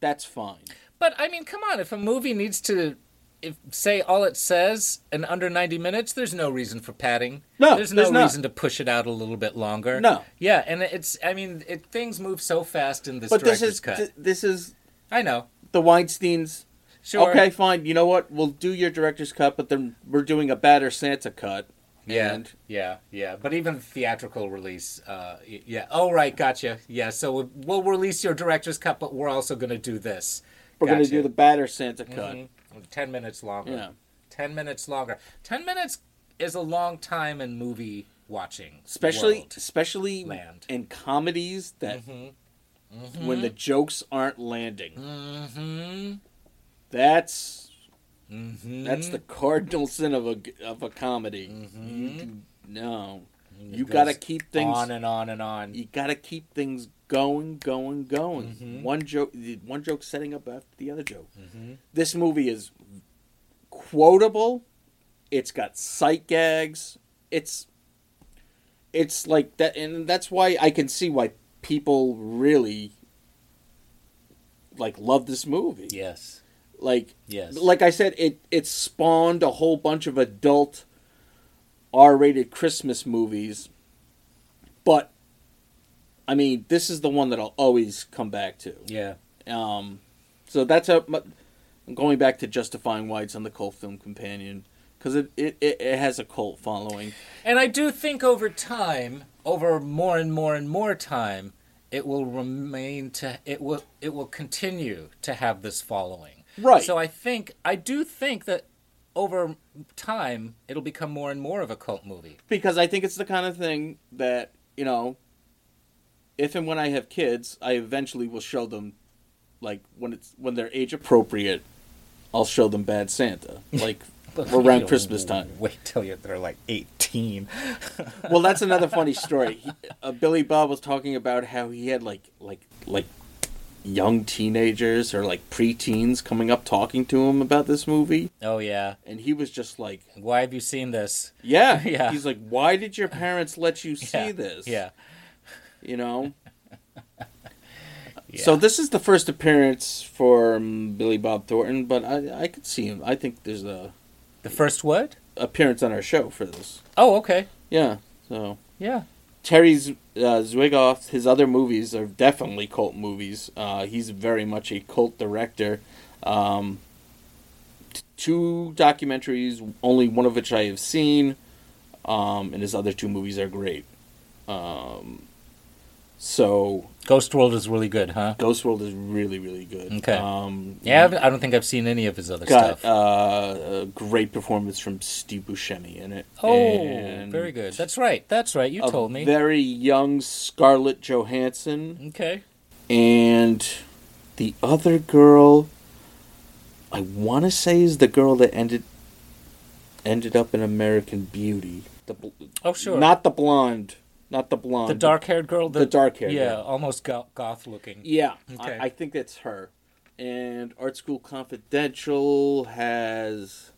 that's fine. But, I mean, come on. If a movie needs to if, say all it says in under ninety minutes, there's no reason for padding. No, there's no there's reason to push it out a little bit longer. No, yeah, and it's I mean it, things move so fast in this but director's this is, cut. Th- this is I know the Weinsteins. Sure. Okay, fine. You know what? We'll do your director's cut, but then we're doing a Bad Santa cut. Yeah, and... yeah, yeah. But even the theatrical release. Uh, yeah. Oh, right. Gotcha. Yeah. So we'll, we'll release your director's cut, but we're also going to do this. We're gotcha. going to do the Bad Santa cut. Mm-hmm. Ten minutes longer. Yeah. Ten minutes longer. Ten minutes is a long time in movie watching. Especially world. especially Land. in comedies that mm-hmm. Mm-hmm. when the jokes aren't landing. Mm-hmm. That's mm-hmm. that's the cardinal sin of a of a comedy. Mm-hmm. You do, no. It you gotta keep things on and on and on. You gotta keep things going, going, going. Mm-hmm. One joke, one joke setting up after the other joke. Mm-hmm. This movie is quotable. It's got sight gags. It's, it's like that, and that's why I can see why people really like love this movie. Yes, like yes, like I said, it it spawned a whole bunch of adult R-rated Christmas movies, but I mean, this is the one that I'll always come back to. Yeah. Um, so that's how my, I'm going back to justifying why it's on the Cult Film Companion, because it, it, it has a cult following. And I do think over time, over more and more and more time, it will remain to it will it will continue to have this following. Right. So I think I do think that over time it'll become more and more of a cult movie. Because I think it's the kind of thing that, you know, if and when I have kids, I eventually will show them, like, when it's when they're age appropriate, I'll show them Bad Santa. Like, around Christmas time. Wait till you, they're like eighteen. Well, that's another funny story. He, uh, Billy Bob was talking about how he had like like like young teenagers or like preteens coming up talking to him about this movie. Oh yeah. And he was just like, "Why have you seen this?" Yeah. Yeah. He's like, "Why did your parents let you see yeah. this?" Yeah. You know. Yeah. So this is the first appearance for um, Billy Bob Thornton, but I I could see him. I think there's a the first what appearance on our show for this. Oh, okay. Yeah. So yeah, Terry uh, Zwigoff. His other movies are definitely cult movies. Uh, he's very much a cult director. Um, t- two documentaries, only one of which I have seen, um, and his other two movies are great. Um, so. Ghost World is really good, huh? Ghost World is really, really good. Okay. Um, yeah, I've, I don't think I've seen any of his other got, stuff. Uh, a great performance from Steve Buscemi in it. Oh, and very good. That's right. That's right. You told me. A very young Scarlett Johansson. Okay. And the other girl, I want to say, is the girl that ended ended up in American Beauty. The bl- oh, sure. Not the blonde. Not the blonde. The dark-haired girl? The, the dark-haired Yeah, girl. Almost goth-looking. Yeah, okay. I, I think that's her. And Art School Confidential has...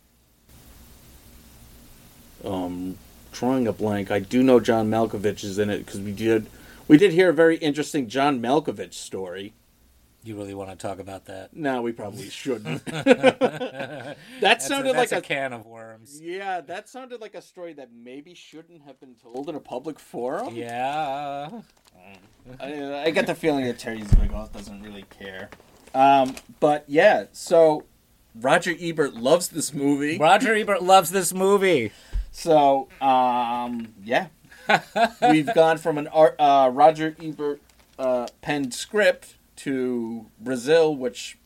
Um, drawing a blank. I do know John Malkovich is in it, because we did, we did hear a very interesting John Malkovich story. You really want to talk about that? No, we probably shouldn't. that that's sounded a, that's like a, a can of worms. Yeah, that sounded like a story that maybe shouldn't have been told in a public forum. Yeah. I, I get the feeling that Terry Zwigoff doesn't really care. Um, but yeah, so Roger Ebert loves this movie. Roger Ebert loves this movie. So, um, yeah. We've gone from an art, uh, Roger Ebert uh, penned script to Brazil, which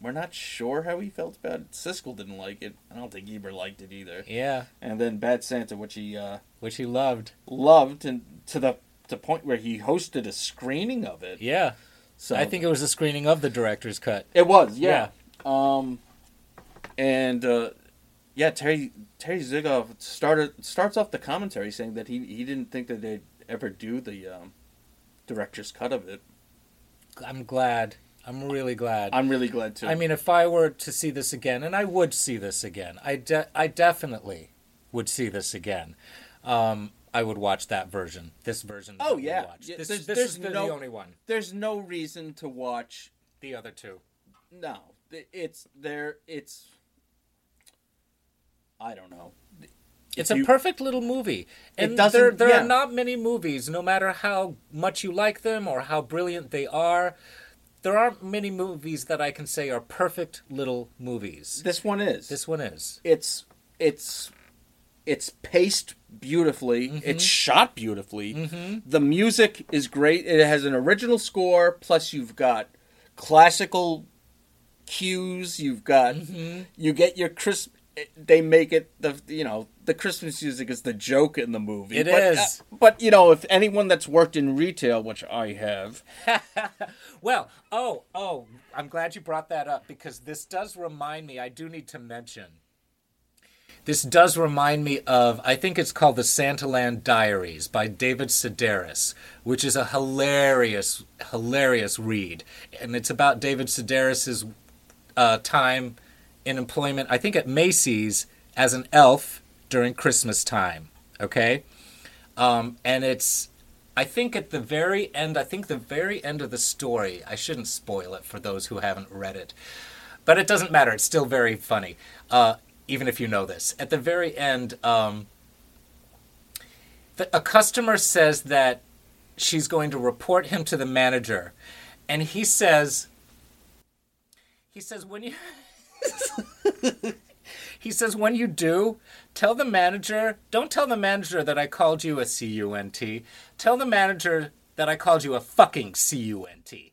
we're not sure how he felt about it. Siskel didn't like it. I don't think Ebert liked it either. Yeah. And then Bad Santa, which he uh, which he loved, loved, and to the to point where he hosted a screening of it. Yeah. So I think it was a screening of the director's cut. It was, yeah. yeah. Um, and uh, yeah, Terry Terry Zwigoff started starts off the commentary saying that he he didn't think that they'd ever do the um, director's cut of it. I'm glad. I'm really glad. I'm really glad, too. I mean, if I were to see this again, and I would see this again, I de- I definitely would see this again. Um, I would watch that version. This version. Oh, yeah. Watch. This, there's, this there's is no, the only one. There's no reason to watch the other two. No. It's there. It's... I don't know. It's you, a perfect little movie. And there there yeah. are not many movies, no matter how much you like them or how brilliant they are, there aren't many movies that I can say are perfect little movies. This one is. This one is. It's it's it's paced beautifully. Mm-hmm. It's shot beautifully. Mm-hmm. The music is great. It has an original score, plus you've got classical cues. You've got mm-hmm. you get your crisp They make it the you know the Christmas music is the joke in the movie. It but, is, uh, but you know if anyone that's worked in retail, which I have, well, oh, oh, I'm glad you brought that up because this does remind me. I do need to mention. This does remind me of I think it's called The Santaland Diaries by David Sedaris, which is a hilarious, hilarious read, and it's about David Sedaris's uh, time in employment, I think at Macy's, as an elf during Christmas time, okay? Um, and it's, I think at the very end, I think the very end of the story, I shouldn't spoil it for those who haven't read it, but it doesn't matter, it's still very funny, uh, even if you know this. At the very end, um, the, a customer says that she's going to report him to the manager, and he says, he says, when you... he says, when you do, tell the manager, don't tell the manager that I called you a C U N T. Tell the manager that I called you a fucking C U N T.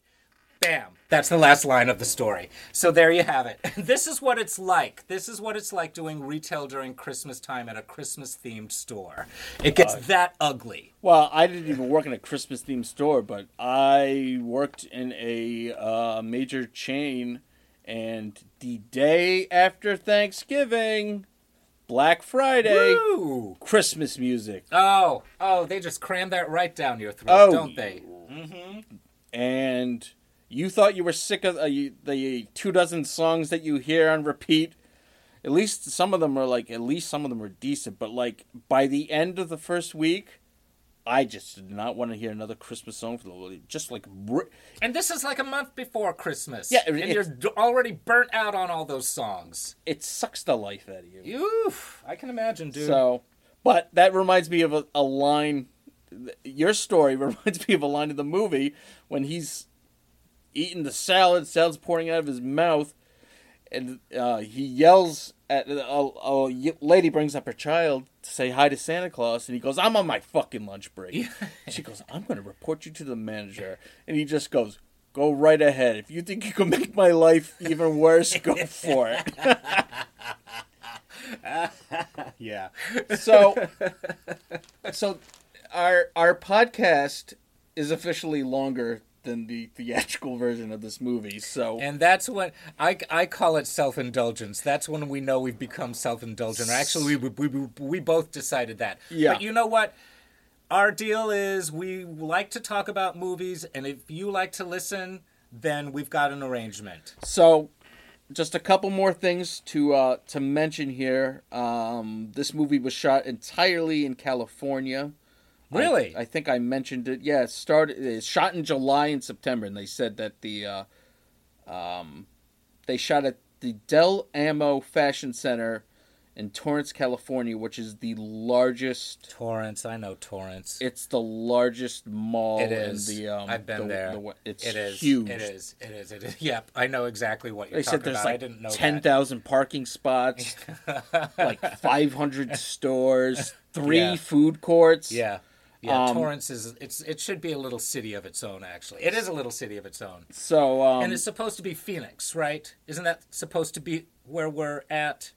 Bam. That's the last line of the story. So there you have it. This is what it's like. This is what it's like doing retail during Christmas time at a Christmas-themed store. It gets uh, that ugly. Well, I didn't even work in a Christmas-themed store, but I worked in a uh, major chain... And the day after Thanksgiving, Black Friday, Woo! Christmas music. Oh, oh, they just cram that right down your throat, oh, don't they? Mm-hmm. And you thought you were sick of uh, you, the two dozen songs that you hear on repeat. At least some of them are like, at least some of them are decent. But like by the end of the first week, I just did not want to hear another Christmas song for the just like. And this is like a month before Christmas. Yeah, it, and you're already burnt out on all those songs. It sucks the life out of you. Oof, I can imagine, dude. So, but that reminds me of a, a line. Your story reminds me of a line in the movie when he's eating the salad, salad's pouring out of his mouth, and uh, he yells at a, a lady brings up her child to say hi to Santa Claus, and he goes, "I'm on my fucking lunch break." Yeah. She goes, "I'm going to report you to the manager." And he just goes, "Go right ahead. If you think you can make my life even worse, go for it." Yeah. So, so our our podcast is officially longer than the theatrical version of this movie, so... And that's when... I, I call it self-indulgence. That's when we know we've become self-indulgent. Actually, we, we, we, we both decided that. Yeah. But you know what? Our deal is we like to talk about movies, and if you like to listen, then we've got an arrangement. So, just a couple more things to, uh, to mention here. Um, this movie was shot entirely in California. Really? I, I think I mentioned it. Yeah, it started. It shot in July and September, and they said that the, uh, um, they shot at the Del Amo Fashion Center in Torrance, California, which is the largest. Torrance, I know Torrance. It's the largest mall. It is. In the, um, I've been the, there. The, the, it's it is. huge. It is. It is. It is. Yep, I know exactly what you're they talking said there's about. Like I didn't know ten thousand parking spots, like five hundred stores, three yeah. food courts. Yeah. Yeah, um, Torrance is it's it should be a little city of its own. Actually, it is a little city of its own. So, um, and it's supposed to be Phoenix, right? Isn't that supposed to be where we're at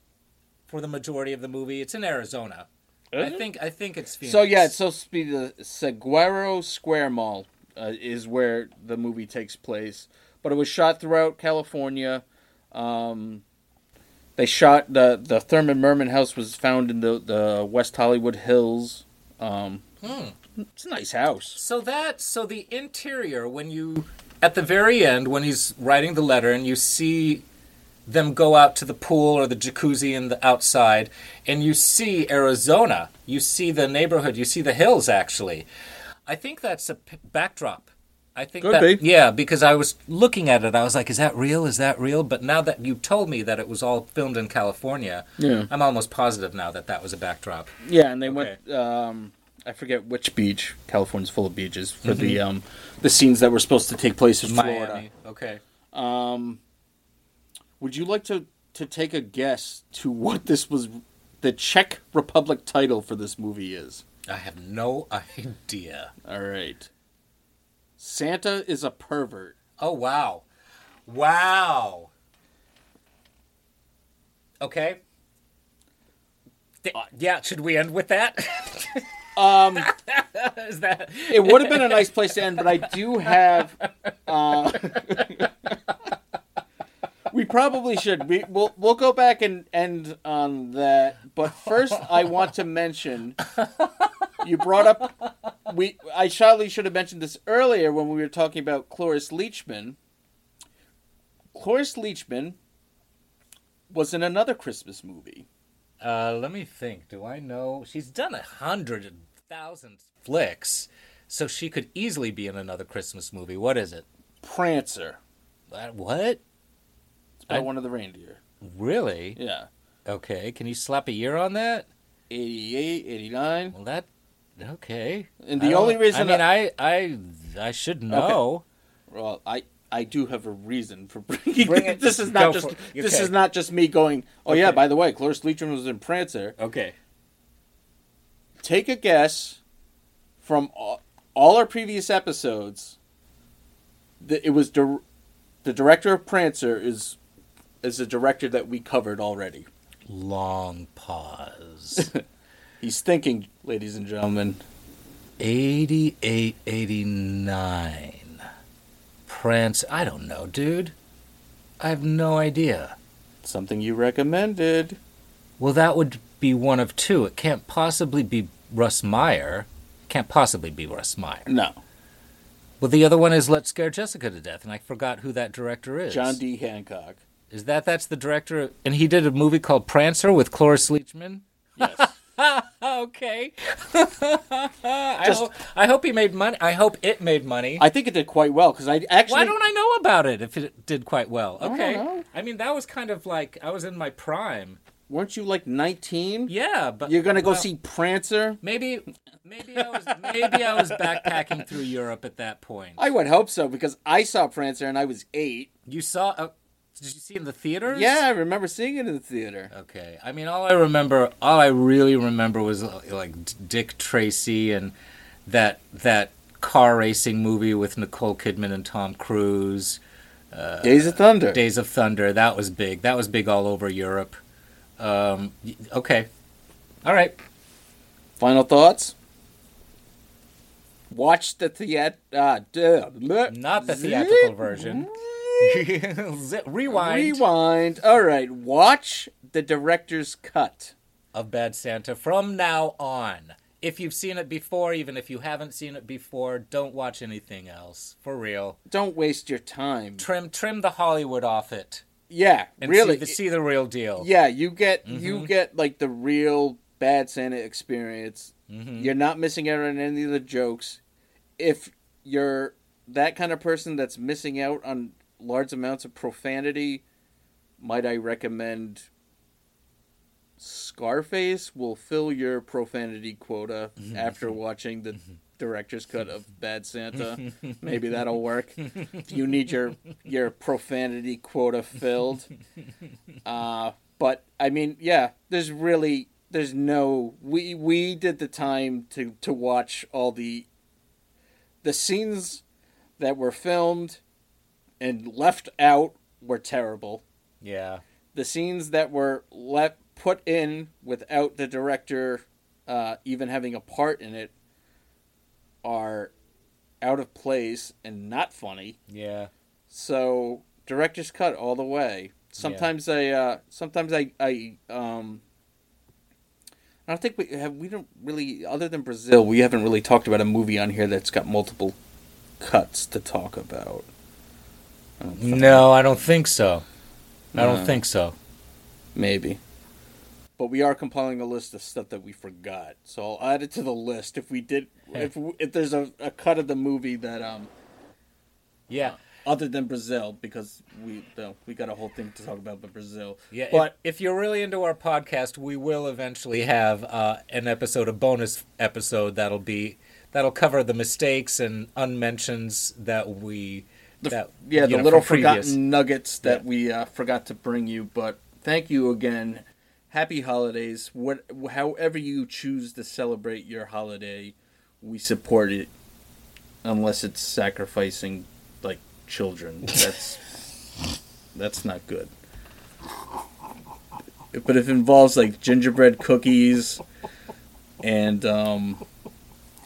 for the majority of the movie? It's in Arizona. Mm-hmm. I think I think it's Phoenix. So yeah, it's supposed to be the Saguaro Square Mall uh, is where the movie takes place, but it was shot throughout California. Um, they shot the the Thurman Merman house was found in the the West Hollywood Hills. Um, Hmm. It's a nice house. So that, so the interior, when you, at the very end, when he's writing the letter and you see them go out to the pool or the jacuzzi in the outside, and you see Arizona, you see the neighborhood, you see the hills, actually. I think that's a p- backdrop. I think Could that, be. Yeah, because I was looking at it, I was like, is that real? Is that real? But now that you told me that it was all filmed in California, yeah. I'm almost positive now that that was a backdrop. Yeah, and they okay. went... Um, I forget which beach. California's full of beaches for mm-hmm. the um, the scenes that were supposed to take place in Miami. Florida. Okay. Um, would you like to, to take a guess to what this was? The Czech Republic title for this movie is. I have no idea. All right. Santa is a pervert. Oh wow, wow. Okay. Th- uh, yeah. Should we end with that? Um, Is that... It would have been a nice place to end, but I do have. Uh, we probably should. We, we'll we'll go back and end on that. But first, I want to mention. You brought up. We I surely should have mentioned this earlier when we were talking about Cloris Leachman. Cloris Leachman was in another Christmas movie. Uh, let me think. Do I know? She's done a hundred thousand flicks, so she could easily be in another Christmas movie. What is it? Prancer. Uh, what? It's by I... one of the reindeer. Really? Yeah. Okay. Can you slap a year on that? eighty-eight, eighty-nine. Well, that... Okay. And the only reason... I mean, I... I, I, I should know. Okay. Well, I... I do have a reason for bringing Bring it. This is not Go just okay. this is not just me going. Oh okay. Yeah, by the way, Cloris Leachman was in Prancer. Okay. Take a guess from all, all our previous episodes. That it was di- the director of Prancer is is a director that we covered already. Long pause. He's thinking, ladies and gentlemen. Eighty-eight, eighty-nine. Prince, I don't know, dude. I have no idea. Something you recommended. Well, that would be one of two. It can't possibly be Russ Meyer. Can't possibly be Russ Meyer. No. Well, the other one is Let's Scare Jessica to Death, and I forgot who that director is. John D. Hancock. Is that, that's the director, and he did a movie called Prancer with Cloris Leachman? Yes. Okay. Just, I, hope, I hope he made money. I hope it made money. I think it did quite well, because I actually... Why don't I know about it if it did quite well? Okay. I don't know. I mean, that was kind of like, I was in my prime. Weren't you like nineteen? Yeah, but you're gonna go well, see Prancer? Maybe, maybe I was maybe I was backpacking through Europe at that point. I would hope so, because I saw Prancer and I was eight. You saw? Uh, did you see it in the theaters? Yeah, I remember seeing it in the theater. Okay, I mean, all I remember, all I really remember was like Dick Tracy and that that car racing movie with Nicole Kidman and Tom Cruise. Uh, Days of Thunder. Days of Thunder. That was big. That was big all over Europe. Um, okay. All right. Final thoughts? Watch the theat... Uh, bleh. Not the theatrical Zip. version. Zip. Rewind. Rewind. All right. Watch the director's cut of Bad Santa from now on. If you've seen it before, even if you haven't seen it before, don't watch anything else. For real. Don't waste your time. Trim, trim the Hollywood off it. Yeah, and really. See the, see the real deal. Yeah, you get mm-hmm. you get like the real Bad Santa experience. Mm-hmm. You're not missing out on any of the jokes. If you're that kind of person that's missing out on large amounts of profanity, might I recommend Scarface will fill your profanity quota mm-hmm. after watching the mm-hmm. director's cut of Bad Santa. Maybe that'll work. If you need your your profanity quota filled. Uh, but I mean, yeah, there's really there's no we we did the time to, to watch all the the scenes that were filmed and left out were terrible. Yeah. The scenes that were left put in without the director uh, even having a part in it are out of place and not funny. Yeah. So director's cut all the way. Sometimes yeah. I uh, sometimes I I um I don't think we have we don't really other than Brazil we haven't really talked about a movie on here that's got multiple cuts to talk about. I don't no, I don't think so. I no. don't think so. Maybe. But we are compiling a list of stuff that we forgot, so I'll add it to the list if we did. Hey. If if there's a, a cut of the movie that um, yeah, uh, other than Brazil, because we uh, we got a whole thing to talk about, but Brazil. Yeah, but if, if you're really into our podcast, we will eventually have uh, an episode, a bonus episode that'll be that'll cover the mistakes and unmentions that we the, that yeah the know, little forgotten previous. nuggets that yeah. we uh, forgot to bring you. But thank you again. Happy holidays. What, however you choose to celebrate your holiday, we support it, unless it's sacrificing, like, children. That's that's not good. But if it involves, like, gingerbread cookies and um,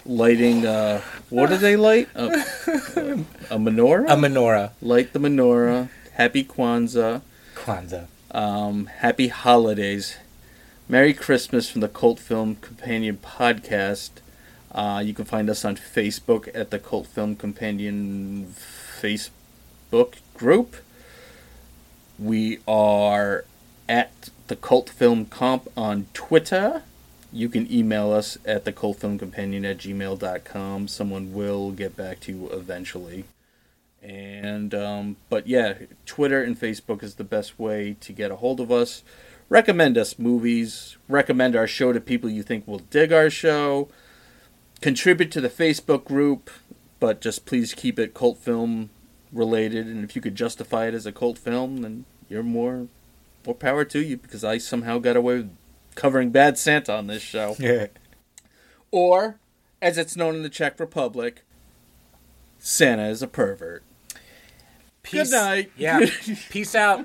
lighting, uh, what do they light? A, a menorah? A menorah. Light the menorah. Happy Kwanzaa. Kwanzaa. Um, happy holidays. Merry Christmas from the Cult Film Companion Podcast. Uh, you can find us on Facebook at the Cult Film Companion Facebook group. We are at the Cult Film Comp on Twitter. You can email us at the cult film companion at gmail dot com. Someone will get back to you eventually. And, um, but yeah, Twitter and Facebook is the best way to get a hold of us. Recommend us movies. Recommend our show to people you think will dig our show. Contribute to the Facebook group, but just please keep it cult film related. And if you could justify it as a cult film, then you're more, more power to you, because I somehow got away with covering Bad Santa on this show. Yeah. Or, as it's known in the Czech Republic, Santa is a pervert. Peace. Good night. Yeah. Peace out.